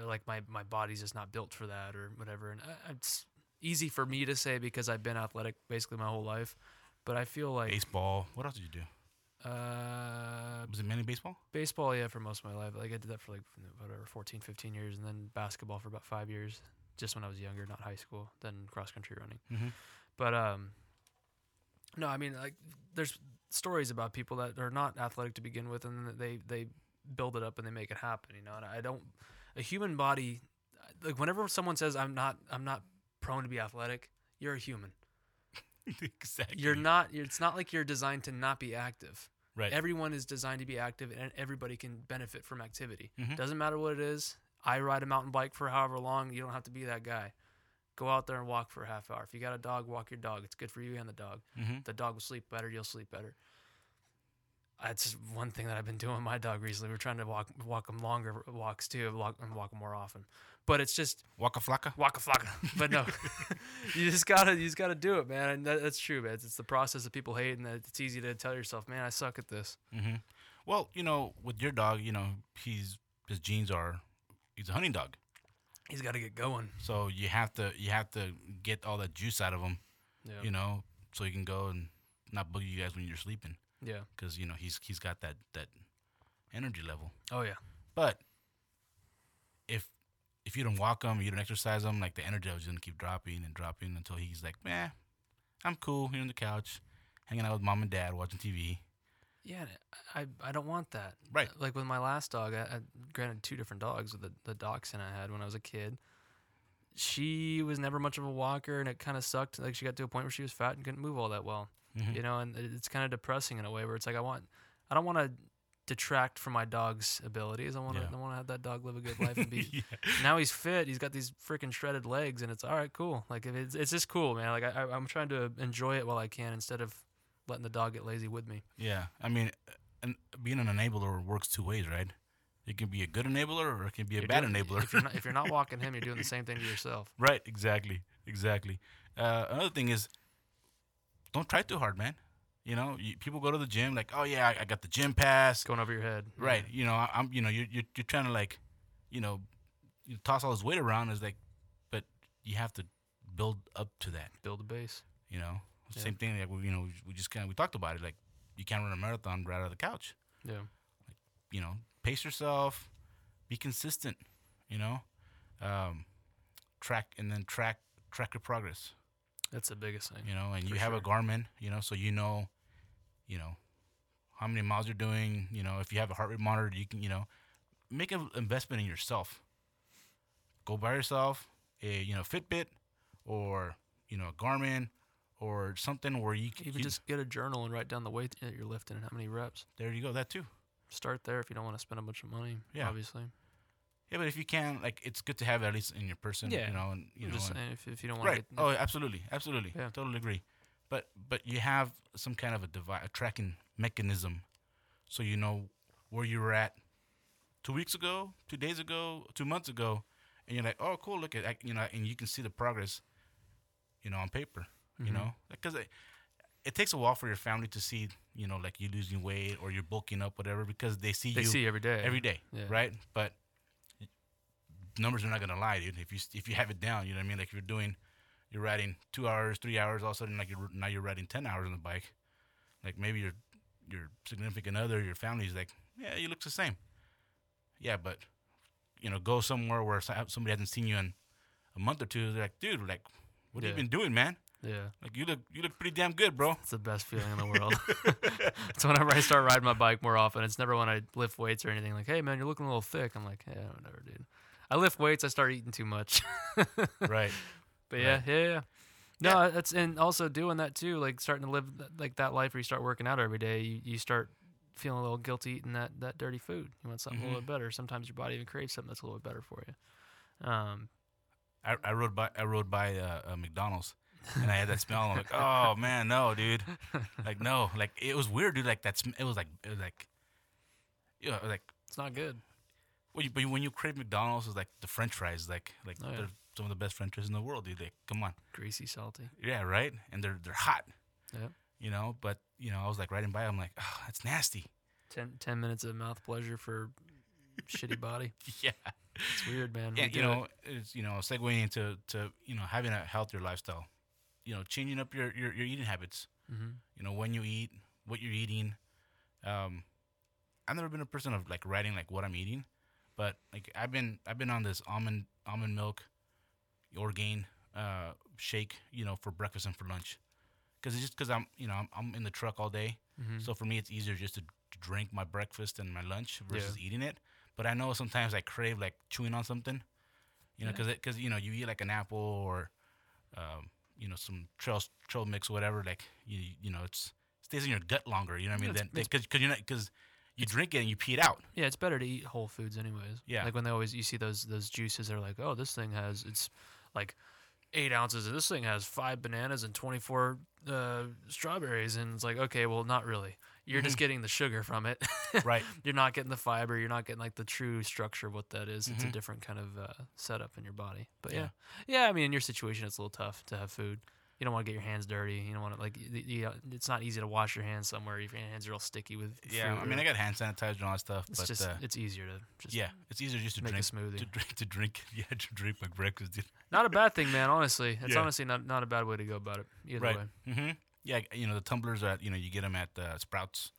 like my body's just not built for that or whatever, and it's easy for me to say because I've been athletic basically my whole life, but I feel like baseball. What else did you do? Was it mainly baseball? Baseball, yeah, for most of my life. Like I did that for like whatever 14, 15 years, and then basketball for about 5 years, just when I was younger, not high school. Then cross country running, but no, I mean like there's stories about people that are not athletic to begin with, and they build it up and they make it happen, you know. And I don't. A human body, like whenever someone says I'm not prone to be athletic, you're a human. Exactly. You're not. It's not like you're designed to not be active. Right. Everyone is designed to be active, and everybody can benefit from activity. Mm-hmm. Doesn't matter what it is. I ride a mountain bike for however long. You don't have to be that guy. Go out there and walk for a half hour. If you got a dog, walk your dog. It's good for you and the dog. Mm-hmm. The dog will sleep better. You'll sleep better. That's one thing that I've been doing with my dog recently. We're trying to walk him longer walks too, and walk him more often. But it's just waka flocka. But no, you just gotta do it, man. And that's true, man. It's the process that people hate, and that it's easy to tell yourself, man, I suck at this. Mm-hmm. Well, you know, with your dog, you know, his genes are he's a hunting dog. He's got to get going. So you have to get all that juice out of him, yeah. You know, so he can go and not boogie you guys when you're sleeping. Yeah, because you know he's got that energy level. Oh yeah, but if you don't walk him, you don't exercise him, like the energy level is gonna keep dropping and dropping until he's like, meh, I'm cool here on the couch, hanging out with mom and dad, watching TV. Yeah, I don't want that. Right. Like with my last dog, I granted two different dogs. The dachshund I had when I was a kid, she was never much of a walker, and it kind of sucked. Like she got to a point where she was fat and couldn't move all that well. Mm-hmm. You know, and it's kind of depressing in a way where it's like I don't want to detract from my dog's abilities. I want to have that dog live a good life and be. Yeah. Now he's fit. He's got these freaking shredded legs, and it's all right, cool. Like it's just cool, man. Like I'm trying to enjoy it while I can instead of letting the dog get lazy with me. Yeah, I mean, and being an enabler works two ways, right? It can be a good enabler or it can be a bad enabler. If you're not walking him, you're doing the same thing to yourself. Right. Exactly. Another thing is. Don't try too hard, man. You know, people go to the gym like, oh yeah, I got the gym pass. Going over your head, right? Yeah. You know, I'm. You know, you're trying to like, you know, you toss all this weight around is like, but you have to build up to that. Build a base. You know, yeah. Same thing. Like you know, we just kind of we talked about it. Like, you can't run a marathon right out of the couch. Yeah. Like, you know, pace yourself, be consistent. You know, track your progress. That's the biggest thing. You know, and you have a Garmin, you know, so you know, how many miles you're doing. You know, if you have a heart rate monitor, you can, you know, make an investment in yourself. Go buy yourself a, you know, Fitbit or, you know, a Garmin or something where you can. Even just get a journal and write down the weight that you're lifting and how many reps. There you go, that too. Start there if you don't want to spend a bunch of money, yeah. Obviously. Yeah, but if you can, like, it's good to have it at least in your person, yeah. You know, and you know, and if you don't want right. to. Right. Oh, absolutely, yeah. Totally agree. But you have some kind of a tracking mechanism, so you know where you were at 2 weeks ago, 2 days ago, 2 months ago, and you're like, oh, cool, look at, you know, and you can see the progress, you know, on paper, mm-hmm. you know, because it takes a while for your family to see, you know, like you losing weight or you're bulking up, whatever, because they see every day, yeah. right? But numbers are not gonna lie, dude. If you have it down, you know what I mean. Like if you're riding 2 hours, 3 hours, all of a sudden, like you're riding 10 hours on the bike. Like maybe your significant other, your family is like, yeah, you look the same. Yeah, but you know, go somewhere where somebody hasn't seen you in a month or two. They're like, dude, like, what have you been doing, man? Yeah. Like you look pretty damn good, bro. It's the best feeling in the world. It's whenever I start riding my bike more often. It's never when I lift weights or anything. Like, hey man, you're looking a little thick. I'm like, yeah, whatever, dude. I lift weights, I start eating too much. Right. But yeah. No, that's, and also doing that too, like starting to live like that life where you start working out every day, you start feeling a little guilty eating that dirty food. You want something mm-hmm. a little bit better. Sometimes your body even craves something that's a little bit better for you. I rode by McDonald's. And I had that smell. I'm like, oh man, no, dude. Like, no, like it was weird, dude. Like that's, it was like, you know, like it's not good. But when you crave McDonald's, it's like the French fries, like oh, yeah. They're some of the best French fries in the world, dude. Like, come on, greasy, salty. Yeah, right. And they're hot. Yeah. You know, but you know, I was like riding by. I'm like, oh, that's nasty. 10 minutes of mouth pleasure for shitty body. Yeah. It's weird, man. Yeah, you know, it's, you know, segueing into you know having a healthier lifestyle. You know, changing up your eating habits. Mm-hmm. You know, when you eat, what you're eating. I've never been a person of like writing like what I'm eating, but like I've been on this almond milk, Orgain shake. You know, for breakfast and for lunch, because I'm you know I'm in the truck all day, mm-hmm. so for me it's easier just to drink my breakfast and my lunch versus eating it. But I know sometimes I crave like chewing on something, you know, because you know you eat like an apple or. You know, some trail mix or whatever, like, you know, it stays in your gut longer, you know what I mean? Because you drink it and you pee it out. Yeah, it's better to eat whole foods anyways. Yeah. Like when you see those juices, they're like, oh, this thing has, it's like 8 ounces, and this thing has 5 bananas and 24 strawberries. And it's like, okay, well, not really. You're mm-hmm. just getting the sugar from it. Right. You're not getting the fiber. You're not getting like the true structure of what that is. Mm-hmm. It's a different kind of setup in your body. But yeah, I mean, in your situation, it's a little tough to have food. You don't want to get your hands dirty. You don't want to like, it's not easy to wash your hands somewhere if your hands are all sticky with food. I mean, I got hand sanitizer and all that stuff. It's but just, it's easier to just it's easier just to make drink a smoothie. To drink my breakfast. Dude. Not a bad thing, man. Honestly, it's honestly not a bad way to go about it either way. Mm-hmm. Yeah, you know, the tumblers, you know, you get them at Sprouts,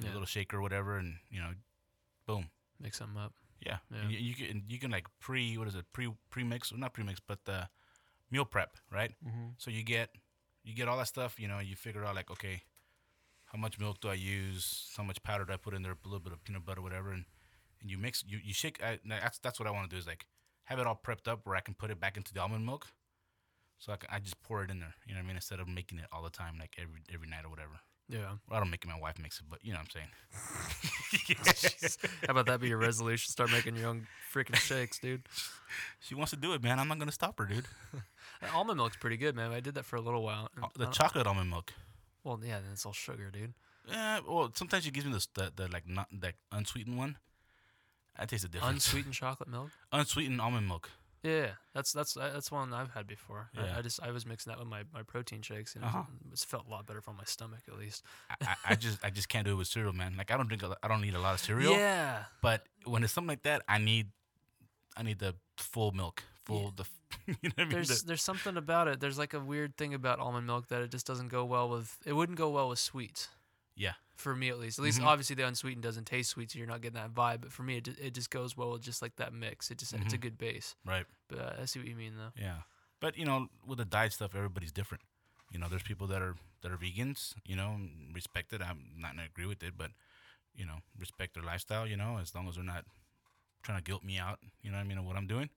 a little shaker or whatever, and, you know, boom. Mix something up. Yeah. And you can like, pre-mix, or not pre-mix, but meal prep, right? Mm-hmm. So you get all that stuff, you know, you figure out, like, okay, how much milk do I use? How much powder do I put in there? A little bit of peanut butter, whatever, and you mix, you shake. That's what I want to do is, like, have it all prepped up where I can put it back into the almond milk. So I just pour it in there, you know what I mean? Instead of making it all the time, like every night or whatever. Yeah. Well, I don't make it. My wife makes it, but you know what I'm saying. How about that be your resolution? Start making your own freaking shakes, dude. She wants to do it, man. I'm not going to stop her, dude. Almond milk's pretty good, man. I did that for a little while. The chocolate almond milk. Well, yeah, then it's all sugar, dude. Yeah, well, sometimes she gives me the like not that unsweetened one. I taste the difference. Unsweetened chocolate milk? Unsweetened almond milk. Yeah, that's one I've had before. Yeah. I was mixing that with my protein shakes, and it felt a lot better for my stomach at least. I just can't do it with cereal, man. Like I don't need a lot of cereal. Yeah. But when it's something like that, I need the full milk, you know what I mean? There's something about it. There's like a weird thing about almond milk that it just doesn't go well with. It wouldn't go well with sweets. Yeah. For me, at least, mm-hmm. obviously the unsweetened doesn't taste sweet, so you're not getting that vibe. But for me, it just goes well with just like that mix. It just mm-hmm. it's a good base. Right. But I see what you mean, though. Yeah. But you know, with the diet stuff, everybody's different. You know, there's people that are vegans. You know, respect it. I'm not gonna agree with it, but you know, respect their lifestyle. You know, as long as they're not trying to guilt me out. You know what I mean, on what I'm doing.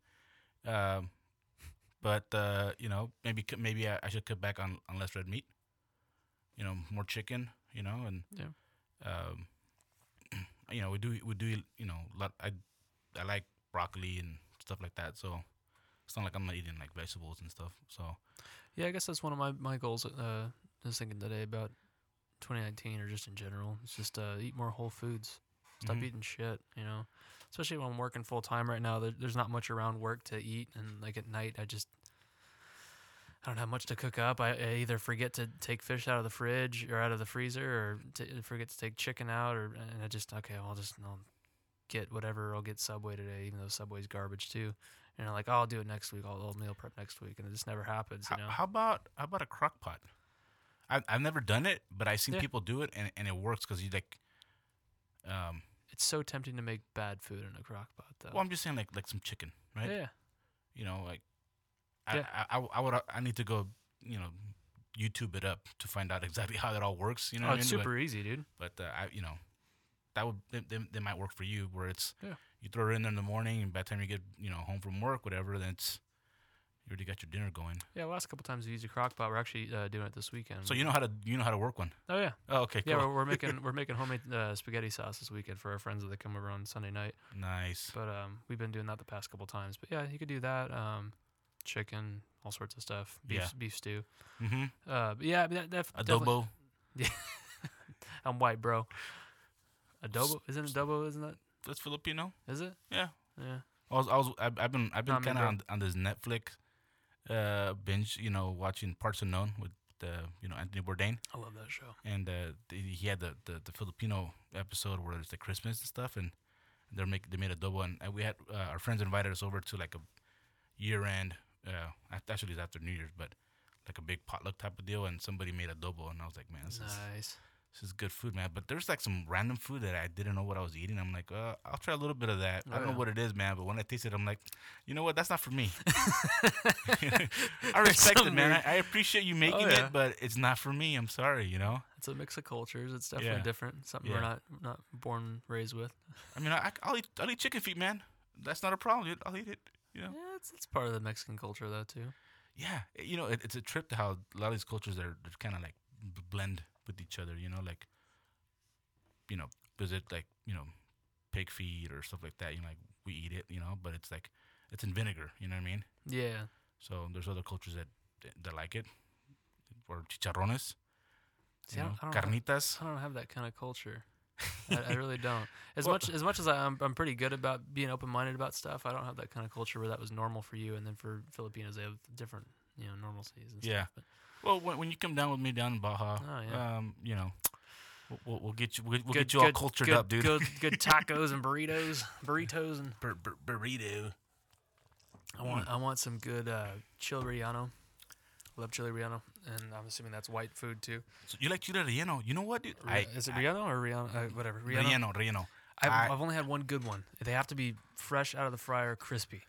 But you know, maybe I should cut back on less red meat. You know, more chicken. You know, and you know, we do you know, I like broccoli and stuff like that, so it's not like I'm not eating like vegetables and stuff. So yeah, I guess that's one of my goals. I was thinking today about 2019 or just in general. It's just eat more whole foods. Stop eating shit. You know, especially when I'm working full time right now, there's not much around work to eat. And like at night, I don't have much to cook up. I either forget to take fish out of the fridge or out of the freezer, or forget to take chicken out, I'll get whatever. I'll get Subway today, even though Subway's garbage too. And I'm like, oh, I'll do it next week. I'll meal prep next week, and it just never happens. You know? How about a crock pot? I've never done it, but I've seen people do it, and it works because you like. It's so tempting to make bad food in a crock pot, though. Well, I'm just saying like some chicken, right? Yeah. You know, like. I need to go, YouTube it up to find out exactly how that all works. You know, it's super easy, dude. But that would they might work for you, where it's you throw it in the morning, and by the time you get home from work, whatever, then it's you already got your dinner going. Yeah, last couple times we used a crock pot. We're actually doing it this weekend. So you know how to work one. Oh yeah. Oh okay. Cool. Yeah, we're making homemade spaghetti sauce this weekend for our friends that come over on Sunday night. Nice. But we've been doing that the past couple times. But yeah, you could do that. Chicken, all sorts of stuff. Beef stew. Mm-hmm. Adobo. Yeah. I'm white, bro. Adobo isn't that? That's Filipino. Is it? Yeah. Yeah. I've been kind of on this Netflix binge, watching Parts Unknown with Anthony Bourdain. I love that show. And he had the Filipino episode where it's the Christmas and stuff, and they made adobo, and we had our friends invited us over to like a year-end. Actually, it's after New Year's, but like a big potluck type of deal, and somebody made adobo, and I was like, man, this is good food, man. But there's like some random food that I didn't know what I was eating. I'm like, I'll try a little bit of that. I don't know what it is, man, but when I taste it, I'm like, you know what? That's not for me. I respect it, man. I appreciate you making it, but it's not for me. I'm sorry, It's a mix of cultures. It's definitely different. Something we're not born raised with. I mean, I'll eat chicken feet, man. That's not a problem, dude. I'll eat it. Yeah, it's part of the Mexican culture, though, too. Yeah, it's a trip to how a lot of these cultures are kind of like blend with each other. Is it like pig feet or stuff like that? Like we eat it, but it's like it's in vinegar. You know what I mean? Yeah. So there's other cultures that like it, or chicharrones, carnitas. I don't have that kind of culture. I really don't. As much as I'm pretty good about being open-minded about stuff, I don't have that kind of culture where that was normal for you, and then for Filipinos, they have different, normalcies and stuff. Yeah. Well, when you come down with me down in Baja, we'll get you. We'll get you all cultured up, dude. Good tacos and burritos and burrito. I want some good chile relleno. Love chile relleno, and I'm assuming that's white food too. So you like chile relleno? You know what, dude? Is it relleno or relleno? Whatever. Relleno. I've only had one good one. They have to be fresh out of the fryer, crispy.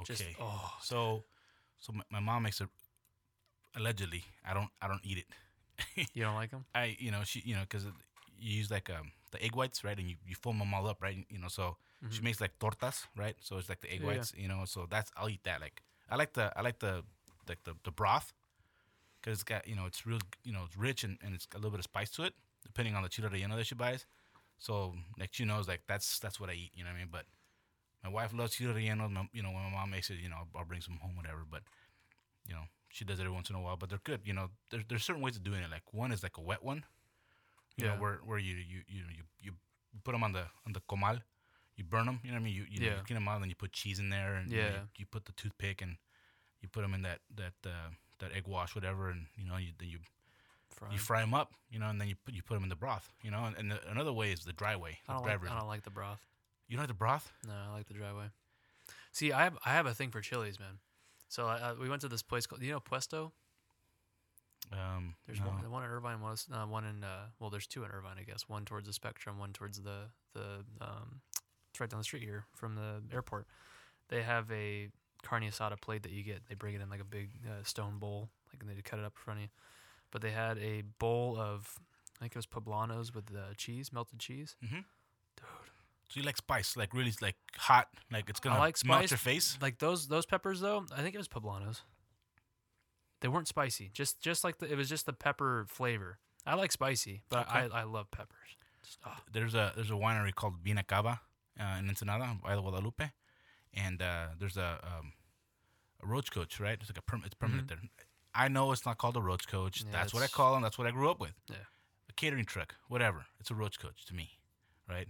Okay. So my mom makes it. Allegedly, I don't eat it. You don't like them? Because you use like the egg whites, right? And you foam them all up, right? So mm-hmm. She makes like tortas, right? So it's like the egg whites, So that's I'll eat that. Like I like the broth. Because it's got, it's real, it's rich and it's got a little bit of spice to it, depending on the chile relleno that she buys. So next, that's what I eat, what I mean? But my wife loves chile relleno. When my mom makes it, I'll bring some home, whatever. But, she does it every once in a while. But they're good, There's certain ways of doing it. Like one is like a wet one, you know, where you put them on the comal, you burn them, you know what I mean? You clean them out, and then you put cheese in there, and you put the toothpick, and you put them in that egg wash, whatever, and then you fry them up, and then you put them in the broth, and another way is the dry way. I don't like the broth. You don't like the broth? No, I like the dry way. See, I have a thing for chilies, man. So we went to this place called Puesto. There's one in Irvine, one in there's two in Irvine, I guess. One towards the Spectrum, one towards the it's right down the street here from the airport. They have a carne asada plate that you get. They bring it in like a big stone bowl, and they cut it up in front of you. But they had a bowl of, I think it was poblanos with the cheese, melted cheese. Mm-hmm. Dude. So you like spice, like really like hot, like it's gonna melt your face. Like those peppers though, I think it was poblanos. They weren't spicy. Just like it was just the pepper flavor. I like spicy, but okay. I love peppers. There's a winery called Vina Cava in Ensenada by the Guadalupe. And there's a roach coach, right? It's like it's permanent mm-hmm. there. I know it's not called a roach coach. Yeah, that's what I call them. That's what I grew up with. Yeah. A catering truck, whatever. It's a roach coach to me, right?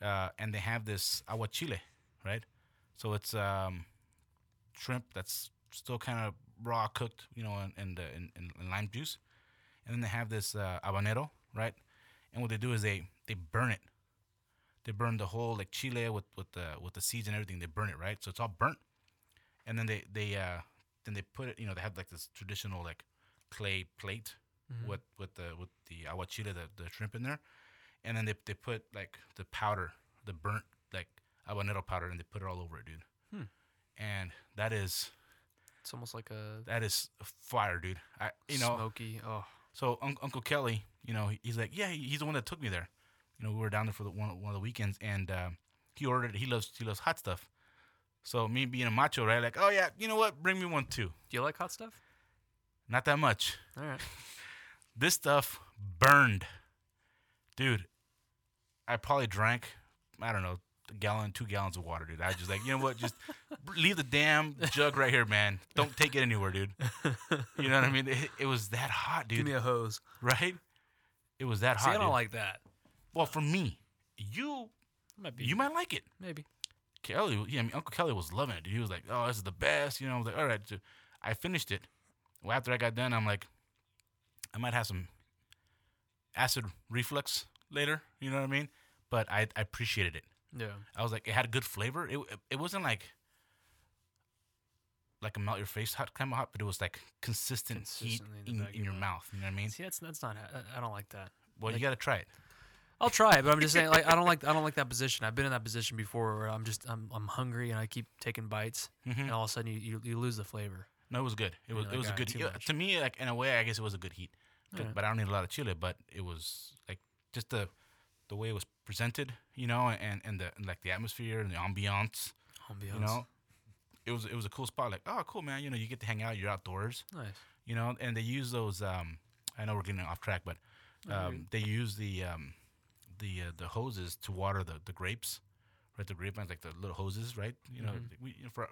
and they have this aguachile, right? So it's shrimp that's still kind of raw cooked, you know, in lime juice. And then they have this habanero, right? And what they do is they burn it. They burn the whole like chile with the seeds and everything. They burn it, right? So it's all burnt. And then they put it, you know, they have like this traditional like clay plate with the aguachile, the shrimp in there. And then they put like the powder, the burnt like habanero powder, and they put it all over it, dude. Hmm. And that is, it's almost like a, that is fire, dude. Smoky. Oh. So Uncle Kelly, you know, he's like, yeah, he's the one that took me there. You know, we were down there for one of the weekends, and he ordered. He loves hot stuff. So me being a macho, right? Like, oh yeah, you know what? Bring me one too. Do you like hot stuff? Not that much. All right. This stuff burned, dude. I probably drank, I don't know, a gallon, 2 gallons of water, dude. I was just like, you know what? Just leave the damn jug right here, man. Don't take it anywhere, dude. You know what I mean? It was that hot, dude. Give me a hose, right? It was that hot. See, I don't like that. Well, for me, you might like it. Maybe. Kelly, yeah, I mean, Uncle Kelly was loving it, dude. He was like, oh, this is the best. You know, I was like, all right. So I finished it. Well, after I got done, I'm like, I might have some acid reflux later. You know what I mean? But I appreciated it. Yeah. I was like, it had a good flavor. It wasn't like a melt-your-face hot kind of hot, but it was like consistent heat in your mouth. You know what I mean? See, that's not, I don't like that. Well, like, you got to try it. I'll try it, but I'm just saying, like, I don't like that position. I've been in that position before, where I'm hungry and I keep taking bites, and all of a sudden you lose the flavor. No, it was good. It was a good heat. To me, like in a way, I guess it was a good heat. Right. But I don't need a lot of chili. But it was like just the way it was presented, you know, and like the atmosphere and the ambiance. You know, it was a cool spot. Like, oh, cool, man. You know, you get to hang out. You're outdoors. Nice. You know, and they use those. I know we're getting off track, but they use the hoses to water the grapes, right? The grape vines, like the little hoses, right? You know,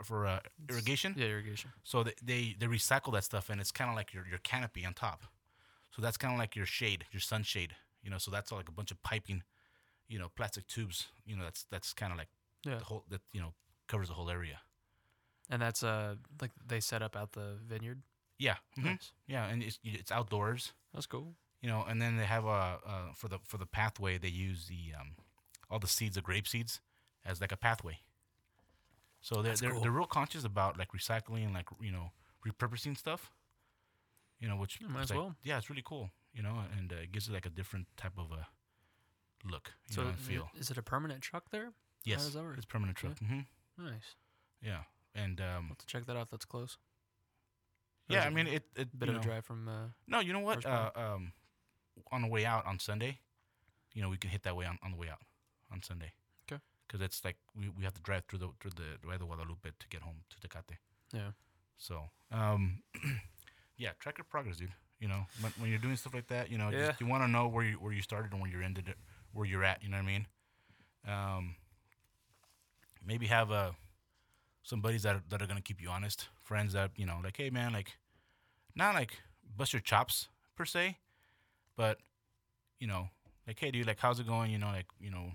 for irrigation. Yeah, irrigation. So they recycle that stuff, and it's kind of like your canopy on top. So that's kind of like your shade, your sunshade. You know, so that's all like a bunch of piping, you know, plastic tubes. You know, that's kind of like the whole that, you know, covers the whole area. And that's like they set up out the vineyard. Yeah. Mm-hmm. Nice. Yeah, and it's outdoors. That's cool. You know, and then they have for the pathway, they use the all the seeds, the grape seeds, as like a pathway. So they're real conscious about like recycling and like, you know, repurposing stuff. You know, which might as well. Yeah, it's really cool. You know, and it gives it like a different type of a look, you know, and feel. Is it a permanent truck there? Yes, it's permanent truck. Yeah. Mm-hmm. Nice. Yeah, and I'll have to check that out. That's close. Yeah, I mean it bit of a drive from. No, you know what? On the way out on Sunday, you know, we can hit that way on the way out on Sunday. Okay. Because it's like we have to drive through the Guadalupe to get home to Tecate. Yeah. So, yeah, track your progress, dude. You know, when you're doing stuff like that, you know, you want to know where you started and where you ended, where you're at. You know what I mean? Maybe have some buddies that are gonna keep you honest, friends that, you know, like, hey man, like, not like bust your chops per se. But, you know, like, hey, dude, like, how's it going? You know, like, you know,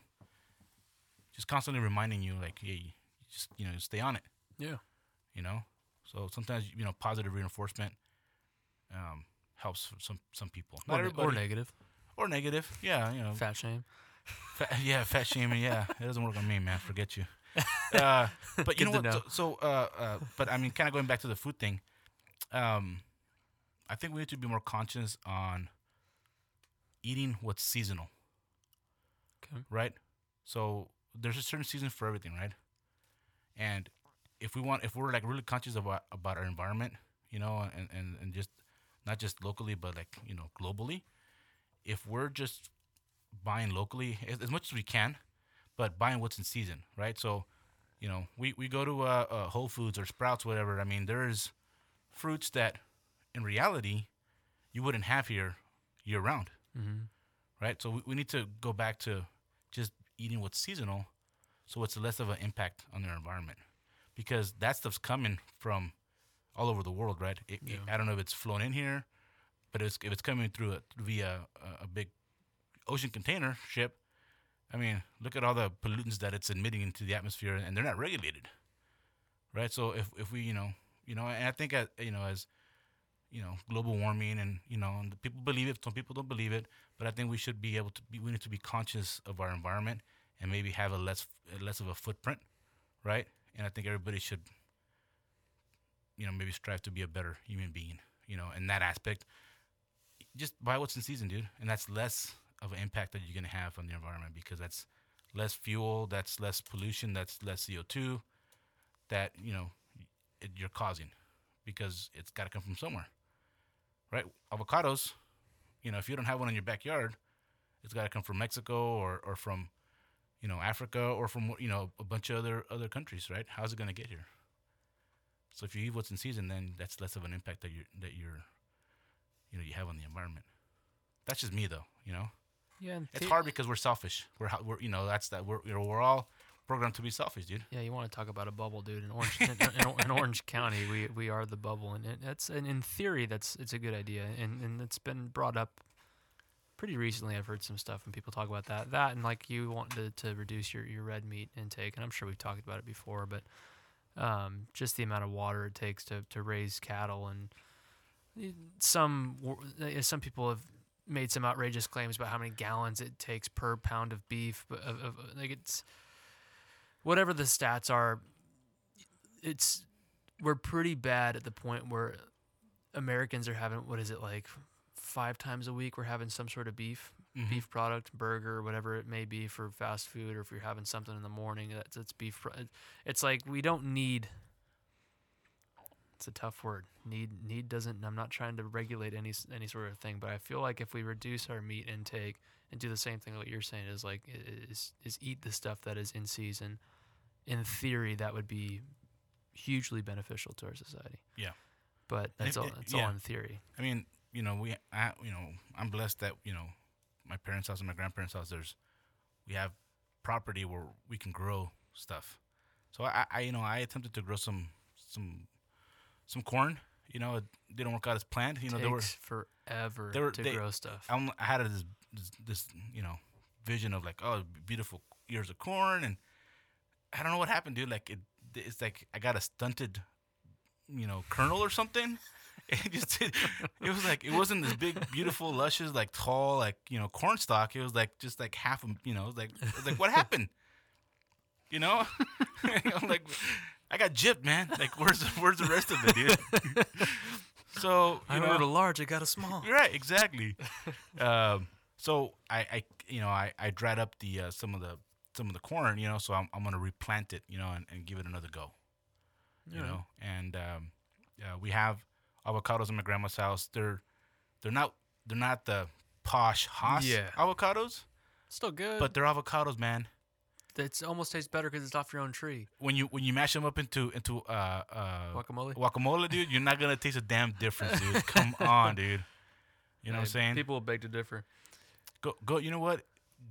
just constantly reminding you, like, hey, just, you know, stay on it. Yeah. You know? So sometimes, you know, positive reinforcement helps some people. Not everybody. Or negative. Yeah, you know. Fat shame. Fat shaming, yeah. It doesn't work on me, man. Forget you. But you know what? But, I mean, kind of going back to the food thing, I think we need to be more conscious on eating what's seasonal, okay, right? So there's a certain season for everything, right? And if we're like really conscious about our environment, you know, and just not just locally, but like, you know, globally, if we're just buying locally as much as we can, but buying what's in season, right? So, you know, we go to Whole Foods or Sprouts, whatever. I mean, there's fruits that in reality you wouldn't have here year round. Mm-hmm. Right, so we need to go back to just eating what's seasonal, so it's less of an impact on their environment, because that stuff's coming from all over the world, right? I don't know if it's flown in here, but if it's coming through via a big ocean container ship, I mean, look at all the pollutants that it's emitting into the atmosphere, and they're not regulated, right? So if we, you know, and I think, as, you know, global warming and, you know, and people believe it, some people don't believe it, but I think we should be able to be, we need to be conscious of our environment and maybe have a less of a footprint, right? And I think everybody should, you know, maybe strive to be a better human being, you know, in that aspect. Just buy what's in season, dude. And that's less of an impact that you're going to have on the environment, because that's less fuel, that's less pollution, that's less CO2 that, you know, you're causing, because it's got to come from somewhere, right? Avocados, you know, if you don't have one in your backyard, it's got to come from Mexico or from, you know, Africa or from, you know, a bunch of other countries, right? How's it going to get here? So if you eat what's in season, then that's less of an impact that you're you know, you have on the environment. That's just me, though, you know. Yeah, it's hard because we're selfish. We're you know, that's that we're all programmed to be selfish, dude. Yeah, you want to talk about a bubble, dude? In Orange County, we are the bubble, and in theory, it's a good idea, and it's been brought up pretty recently. I've heard some stuff, and people talk about that, and like you want to reduce your red meat intake, and I'm sure we've talked about it before, but just the amount of water it takes to raise cattle, and some people have made some outrageous claims about how many gallons it takes per pound of beef. But like, it's whatever the stats are, we're pretty bad at the point where Americans are having, what is it, like 5 times a week we're having some sort of beef product, burger, whatever it may be, for fast food, or if you're having something in the morning that's beef. It's like we don't need. It's a tough word. Need doesn't. I'm not trying to regulate any sort of thing, but I feel like if we reduce our meat intake and do the same thing, what you're saying is like is eat the stuff that is in season. In theory, that would be hugely beneficial to our society. Yeah, but that's all in theory. I mean, you know, I'm blessed that, you know, my parents' house and my grandparents' house, we have property where we can grow stuff. So I attempted to grow some corn. You know, it didn't work out as planned. You know, they were forever to grow stuff. I had this you know, vision of like, oh, beautiful ears of corn, and I don't know what happened, dude. Like it's like I got a stunted, you know, kernel or something. It was like, it wasn't this big, beautiful, luscious, like tall, like, you know, corn stalk. It was like just like half of, you know, it was like what happened? You know, I'm like, I got gypped, man. Like, where's the rest of it, dude? So I ordered a large, I got a small. Right, exactly. So I dried up the some of the corn, you know. So I'm gonna replant it, you know, and give it another go. You know, and we have avocados in my grandma's house. They're not the posh Haas avocados. Still good, but they're avocados, man. It almost tastes better because it's off your own tree. When you mash them up into guacamole, dude, you're not gonna taste a damn difference, dude. Come on, dude. You know what I'm saying? People will beg to differ. Go. You know what?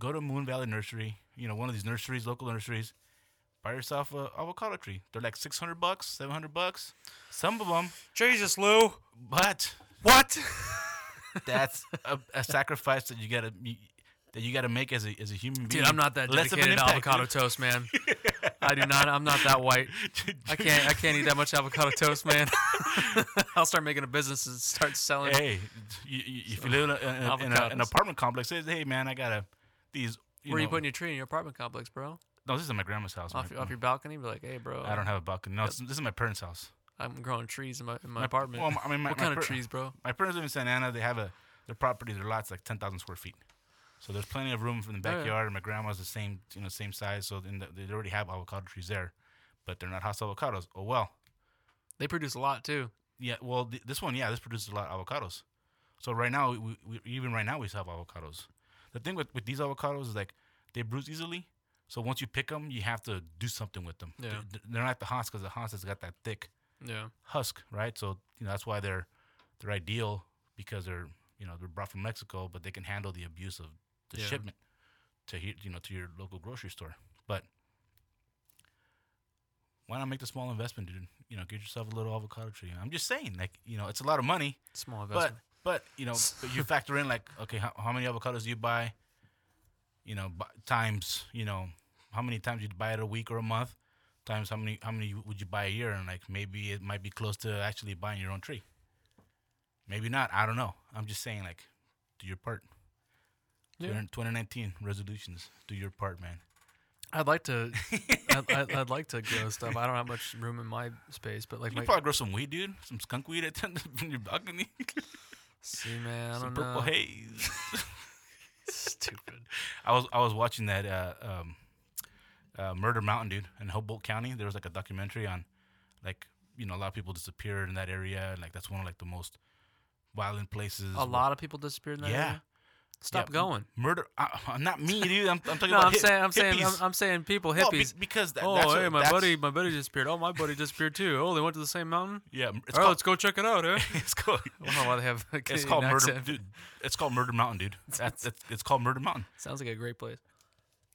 Go to Moon Valley Nursery. You know, one of these nurseries, local nurseries. Buy yourself a avocado tree. They're like $600, $700. Some of them. Jesus, Lou. But what? That's a sacrifice that you gotta. That you got to make as a human being. Dude, I'm not that dedicated to avocado toast, man. I do not. I'm not that white. I can't eat that much avocado toast, man. I'll start making a business and start selling. Hey, if you live in an apartment complex, say, hey, man, I got these. Where are you putting your tree in your apartment complex, bro? No, this is my grandma's house. Off your balcony? Be like, hey, bro. I don't have a balcony. No, this is my parents' house. I'm growing trees in my apartment. Well, I mean, what kind of trees, bro? My parents live in Santa Ana. They have their property, their lot's like 10,000 square feet. So there's plenty of room from the backyard, and my grandma's the same, you know, same size. So they already have avocado trees there, but they're not house avocados. Oh well, they produce a lot too. Yeah, well, this produces a lot of avocados. So right now, we have avocados. The thing with these avocados is like they bruise easily. So once you pick them, you have to do something with them. Yeah. They're not the Haas, because the Haas has got that thick husk, right? So you know that's why they're ideal, because they're brought from Mexico, but they can handle the abuse of the shipment to here, you know, to your local grocery store. But why not make the small investment, dude? You know, get yourself a little avocado tree. I'm just saying, like, you know, it's a lot of money. Small investment, but you know, but you factor in like, okay, how many avocados do you buy? you know, times, you know, how many times you'd buy it a week or a month, times how many would you buy a year, and like maybe it might be close to actually buying your own tree. Maybe not. I don't know. I'm just saying, like, do your part. Yeah. 2019 resolutions. Do your part, man. I'd like to. I'd like to grow stuff. I don't have much room in my space, but like, you probably grow some weed, dude. Some skunk weed at in your balcony. See, man. Some purple haze. Stupid. I was watching that Murder Mountain, dude, in Humboldt County. There was like a documentary on, like, you know, a lot of people disappeared in that area, and like that's one of like the most violent places. A lot of people disappeared in that area. Stop going. Murder. Not me, dude. I'm talking about. I'm saying people, hippies. Because that, my buddy disappeared. Oh, my buddy disappeared too. Oh, they went to the same mountain. Yeah. Let's go check it out, eh? It's called. I don't know why they have. It's called Murder, dude. It's called Murder Mountain, dude. It's called Murder Mountain. Sounds like a great place.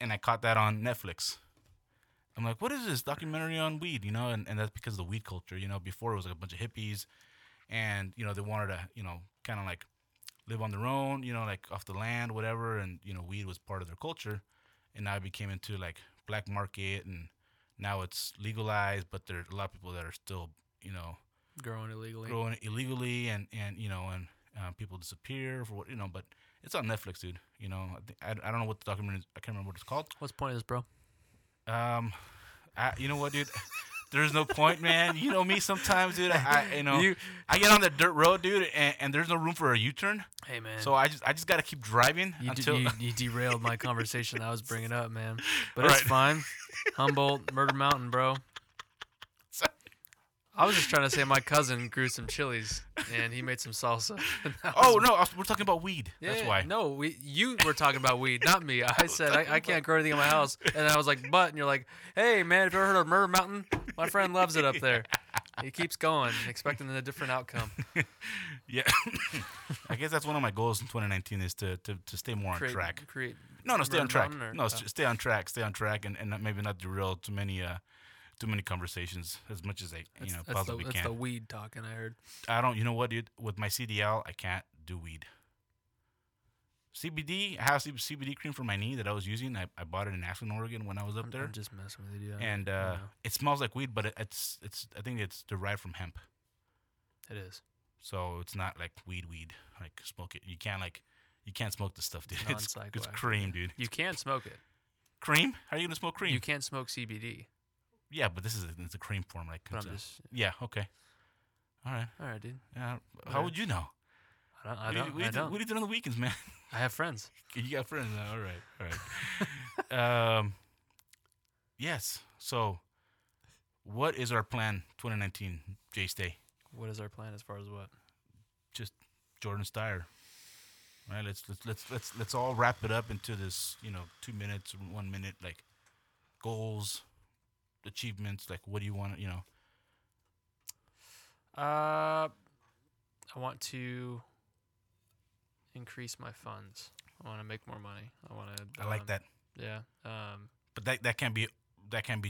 And I caught that on Netflix. I'm like, what is this documentary on weed? You know, and that's because of the weed culture. You know, before it was like a bunch of hippies, and you know they wanted to, you know, kind of like live on their own, you know, like off the land, whatever, and you know, weed was part of their culture, and now it became into like black market, and now it's legalized, but there are a lot of people that are still, you know, growing illegally, and you know, and people disappear for what, you know, but it's on Netflix, dude. You know, I don't know what the documentary is. I can't remember what it's called. What's the point of this, bro? You know what, dude. There's no point, man. You know me sometimes, dude. I get on the dirt road, dude, and there's no room for a U-turn. Hey, man. So I just got to keep driving you derailed my conversation I was bringing up, man. But all it's right. Fine. Humboldt, Murder Mountain, bro. Sorry. I was just trying to say my cousin grew some chilies, and he made some salsa. We're talking about weed. Yeah, that's why. No, you were talking about weed, not me. I said, I can't grow anything in my house. And I was like, but, and you're like, hey, man, have you ever heard of Murder Mountain? My friend loves it up there. He keeps going, expecting a different outcome. Yeah. I guess that's one of my goals in 2019 is to stay more on track. Stay on track. Stay on track, and maybe not derail too many conversations as much as I possibly can. That's the weed talking I heard. I don't, you know what, dude? With my CDL, I can't do weed. CBD, I have CBD cream for my knee that I was using. I bought it in Ashland, Oregon when I was up there. I'm just messing with you, dude. And it smells like weed, but it's. I think it's derived from hemp. It is. So it's not like weed. Like smoke it. You can't smoke this stuff, dude. It's cream, dude. You can't smoke it. Cream? How are you gonna smoke cream? You can't smoke CBD. Yeah, but it's a cream form, like. Yeah. Okay. All right, dude. How would you know? I don't. What do you do on the weekends, man? I have friends. You got friends. All right. Yes. So, what is our plan 2019, J. Stay? What is our plan as far as what? Just Jordan Steyer. All right. Let's all wrap it up into this. You know, 2 minutes, 1 minute, like goals. Achievements, like what do you want? You know, I want to increase my funds. I want to make more money. I like that. Yeah. But that can't be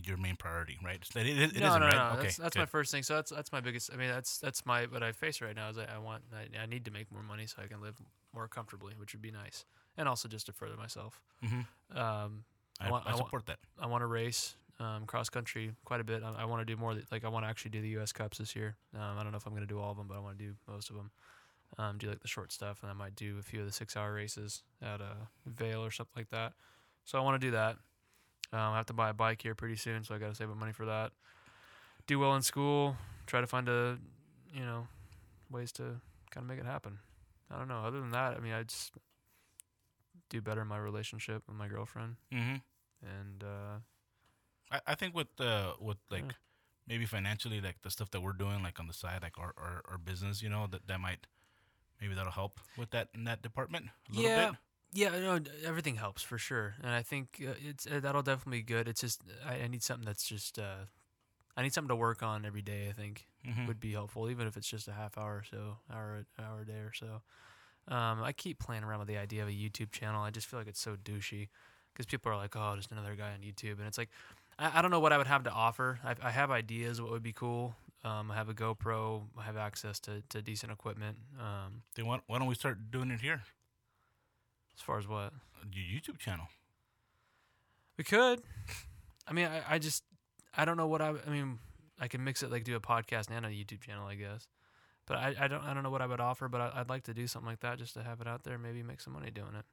your main priority, right? It isn't, right? Okay, that's my first thing. So that's my biggest. I mean, that's what I face right now. Is I need to make more money so I can live more comfortably, which would be nice, and also just to further myself. Mm-hmm. I support that. I want to race. Cross country quite a bit. I want to do more. Like I want to actually do the U.S. Cups this year. I don't know if I'm going to do all of them, but I want to do most of them. Do like the short stuff, and I might do a few of the 6-hour races at Vail or something like that. So I want to do that. I have to buy a bike here pretty soon, so I got to save up money for that. Do well in school. Try to find ways to kind of make it happen. I don't know. Other than that, I mean, I just do better in my relationship with my girlfriend. Mm-hmm. And I think with maybe financially, like the stuff that we're doing, like on the side, like our business, you know, that might, maybe that'll help with that in that department a little bit. Yeah, no, everything helps for sure. And I think that'll definitely be good. It's just, I need something that's just, I need something to work on every day, I think would be helpful, even if it's just a half hour or so, hour a day or so. I keep playing around with the idea of a YouTube channel. I just feel like it's so douchey because people are like, oh, just another guy on YouTube. And it's like, I don't know what I would have to offer. I have ideas what would be cool. I have a GoPro. I have access to decent equipment. Then why don't we start doing it here? As far as what? Your YouTube channel. We could. I mean, I just, I don't know what I mean, I can mix it, like do a podcast and a YouTube channel, I guess. But I don't know what I would offer, but I'd like to do something like that just to have it out there, maybe make some money doing it.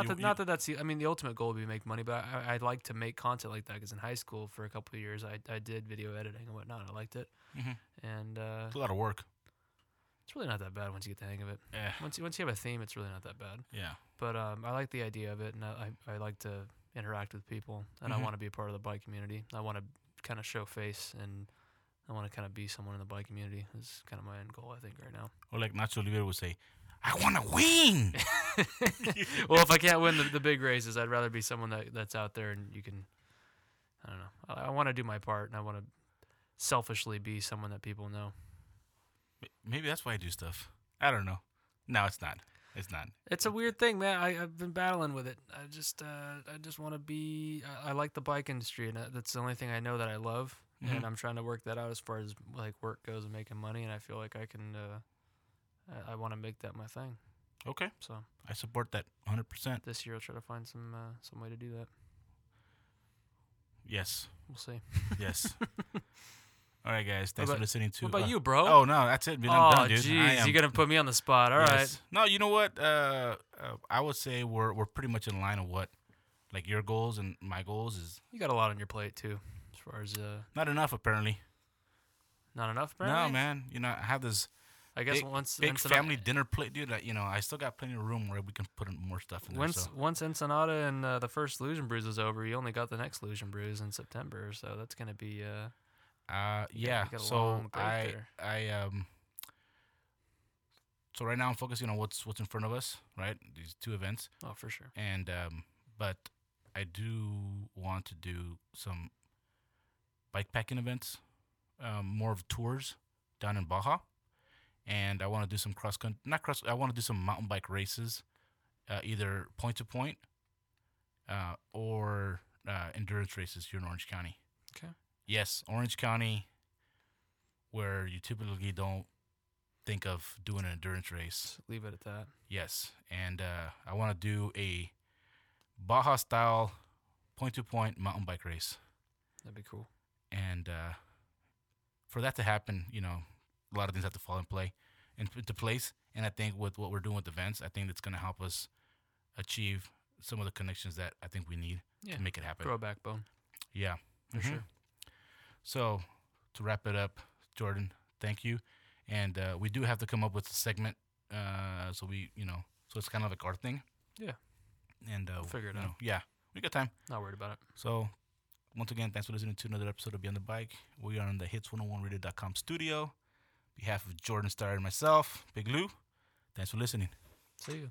I mean, the ultimate goal would be make money, but I'd like to make content like that because in high school for a couple of years, I did video editing and whatnot. I liked it. Mm-hmm. And it's a lot of work. It's really not that bad once you get the hang of it. Yeah. Once you have a theme, it's really not that bad. Yeah. But I like the idea of it, and I like to interact with people, and mm-hmm. I want to be a part of the bike community. I want to kind of show face, and I want to kind of be someone in the bike community. That's kind of my end goal, I think, right now. Or like Nacho Oliveira would say, I want to win. Well, if I can't win the big races, I'd rather be someone that's out there and you can, I don't know. I want to do my part, and I want to selfishly be someone that people know. Maybe that's why I do stuff. I don't know. No, it's not. It's not. It's a weird thing, man. I've been battling with it. I just want to be. I like the bike industry, and that's the only thing I know that I love. Mm-hmm. And I'm trying to work that out as far as like work goes and making money. And I feel like I can. I want to make that my thing. Okay. So I support that 100%. This year I'll try to find some way to do that. Yes. We'll see. Yes. All right, guys. Thanks for listening to. What about you, bro? Oh no, that's it. I'm done, dude. Oh, jeez, you're gonna put me on the spot. All right. No, you know what? I would say we're pretty much in line of what, like your goals and my goals is. You got a lot on your plate too, as far as. Not enough, apparently. Not enough, apparently. No, man. You know, I have this. I guess once family dinner plate, dude. You know, I still got plenty of room where we can put more stuff in there. Once Ensenada and the first Illusion Brews is over, you only got the next Illusion Brews in September, so that's gonna be. So right now I'm focusing on what's in front of us, right? These two events. Oh, for sure. And but I do want to do some bike packing events, more of tours down in Baja, and I want to do some I want to do some mountain bike races, either point to point, or endurance races here in Orange County. Okay. Yes, Orange County, where you typically don't think of doing an endurance race. Leave it at that. Yes, and I want to do a Baja-style point-to-point mountain bike race. That'd be cool. And for that to happen, you know, a lot of things have to fall into place. And I think with what we're doing with events, I think that's going to help us achieve some of the connections that I think we need to make it happen. Grow a backbone. Yeah, for sure. So, to wrap it up, Jordan, thank you. And we do have to come up with a segment, so it's kind of like our thing. Yeah. And we'll figure it out. Yeah, we got time. Not worried about it. So, once again, thanks for listening to another episode of Beyond the Bike. We are in the Hits101Radio.com studio. On behalf of Jordan Steyer and myself, Big Lou, thanks for listening. See you.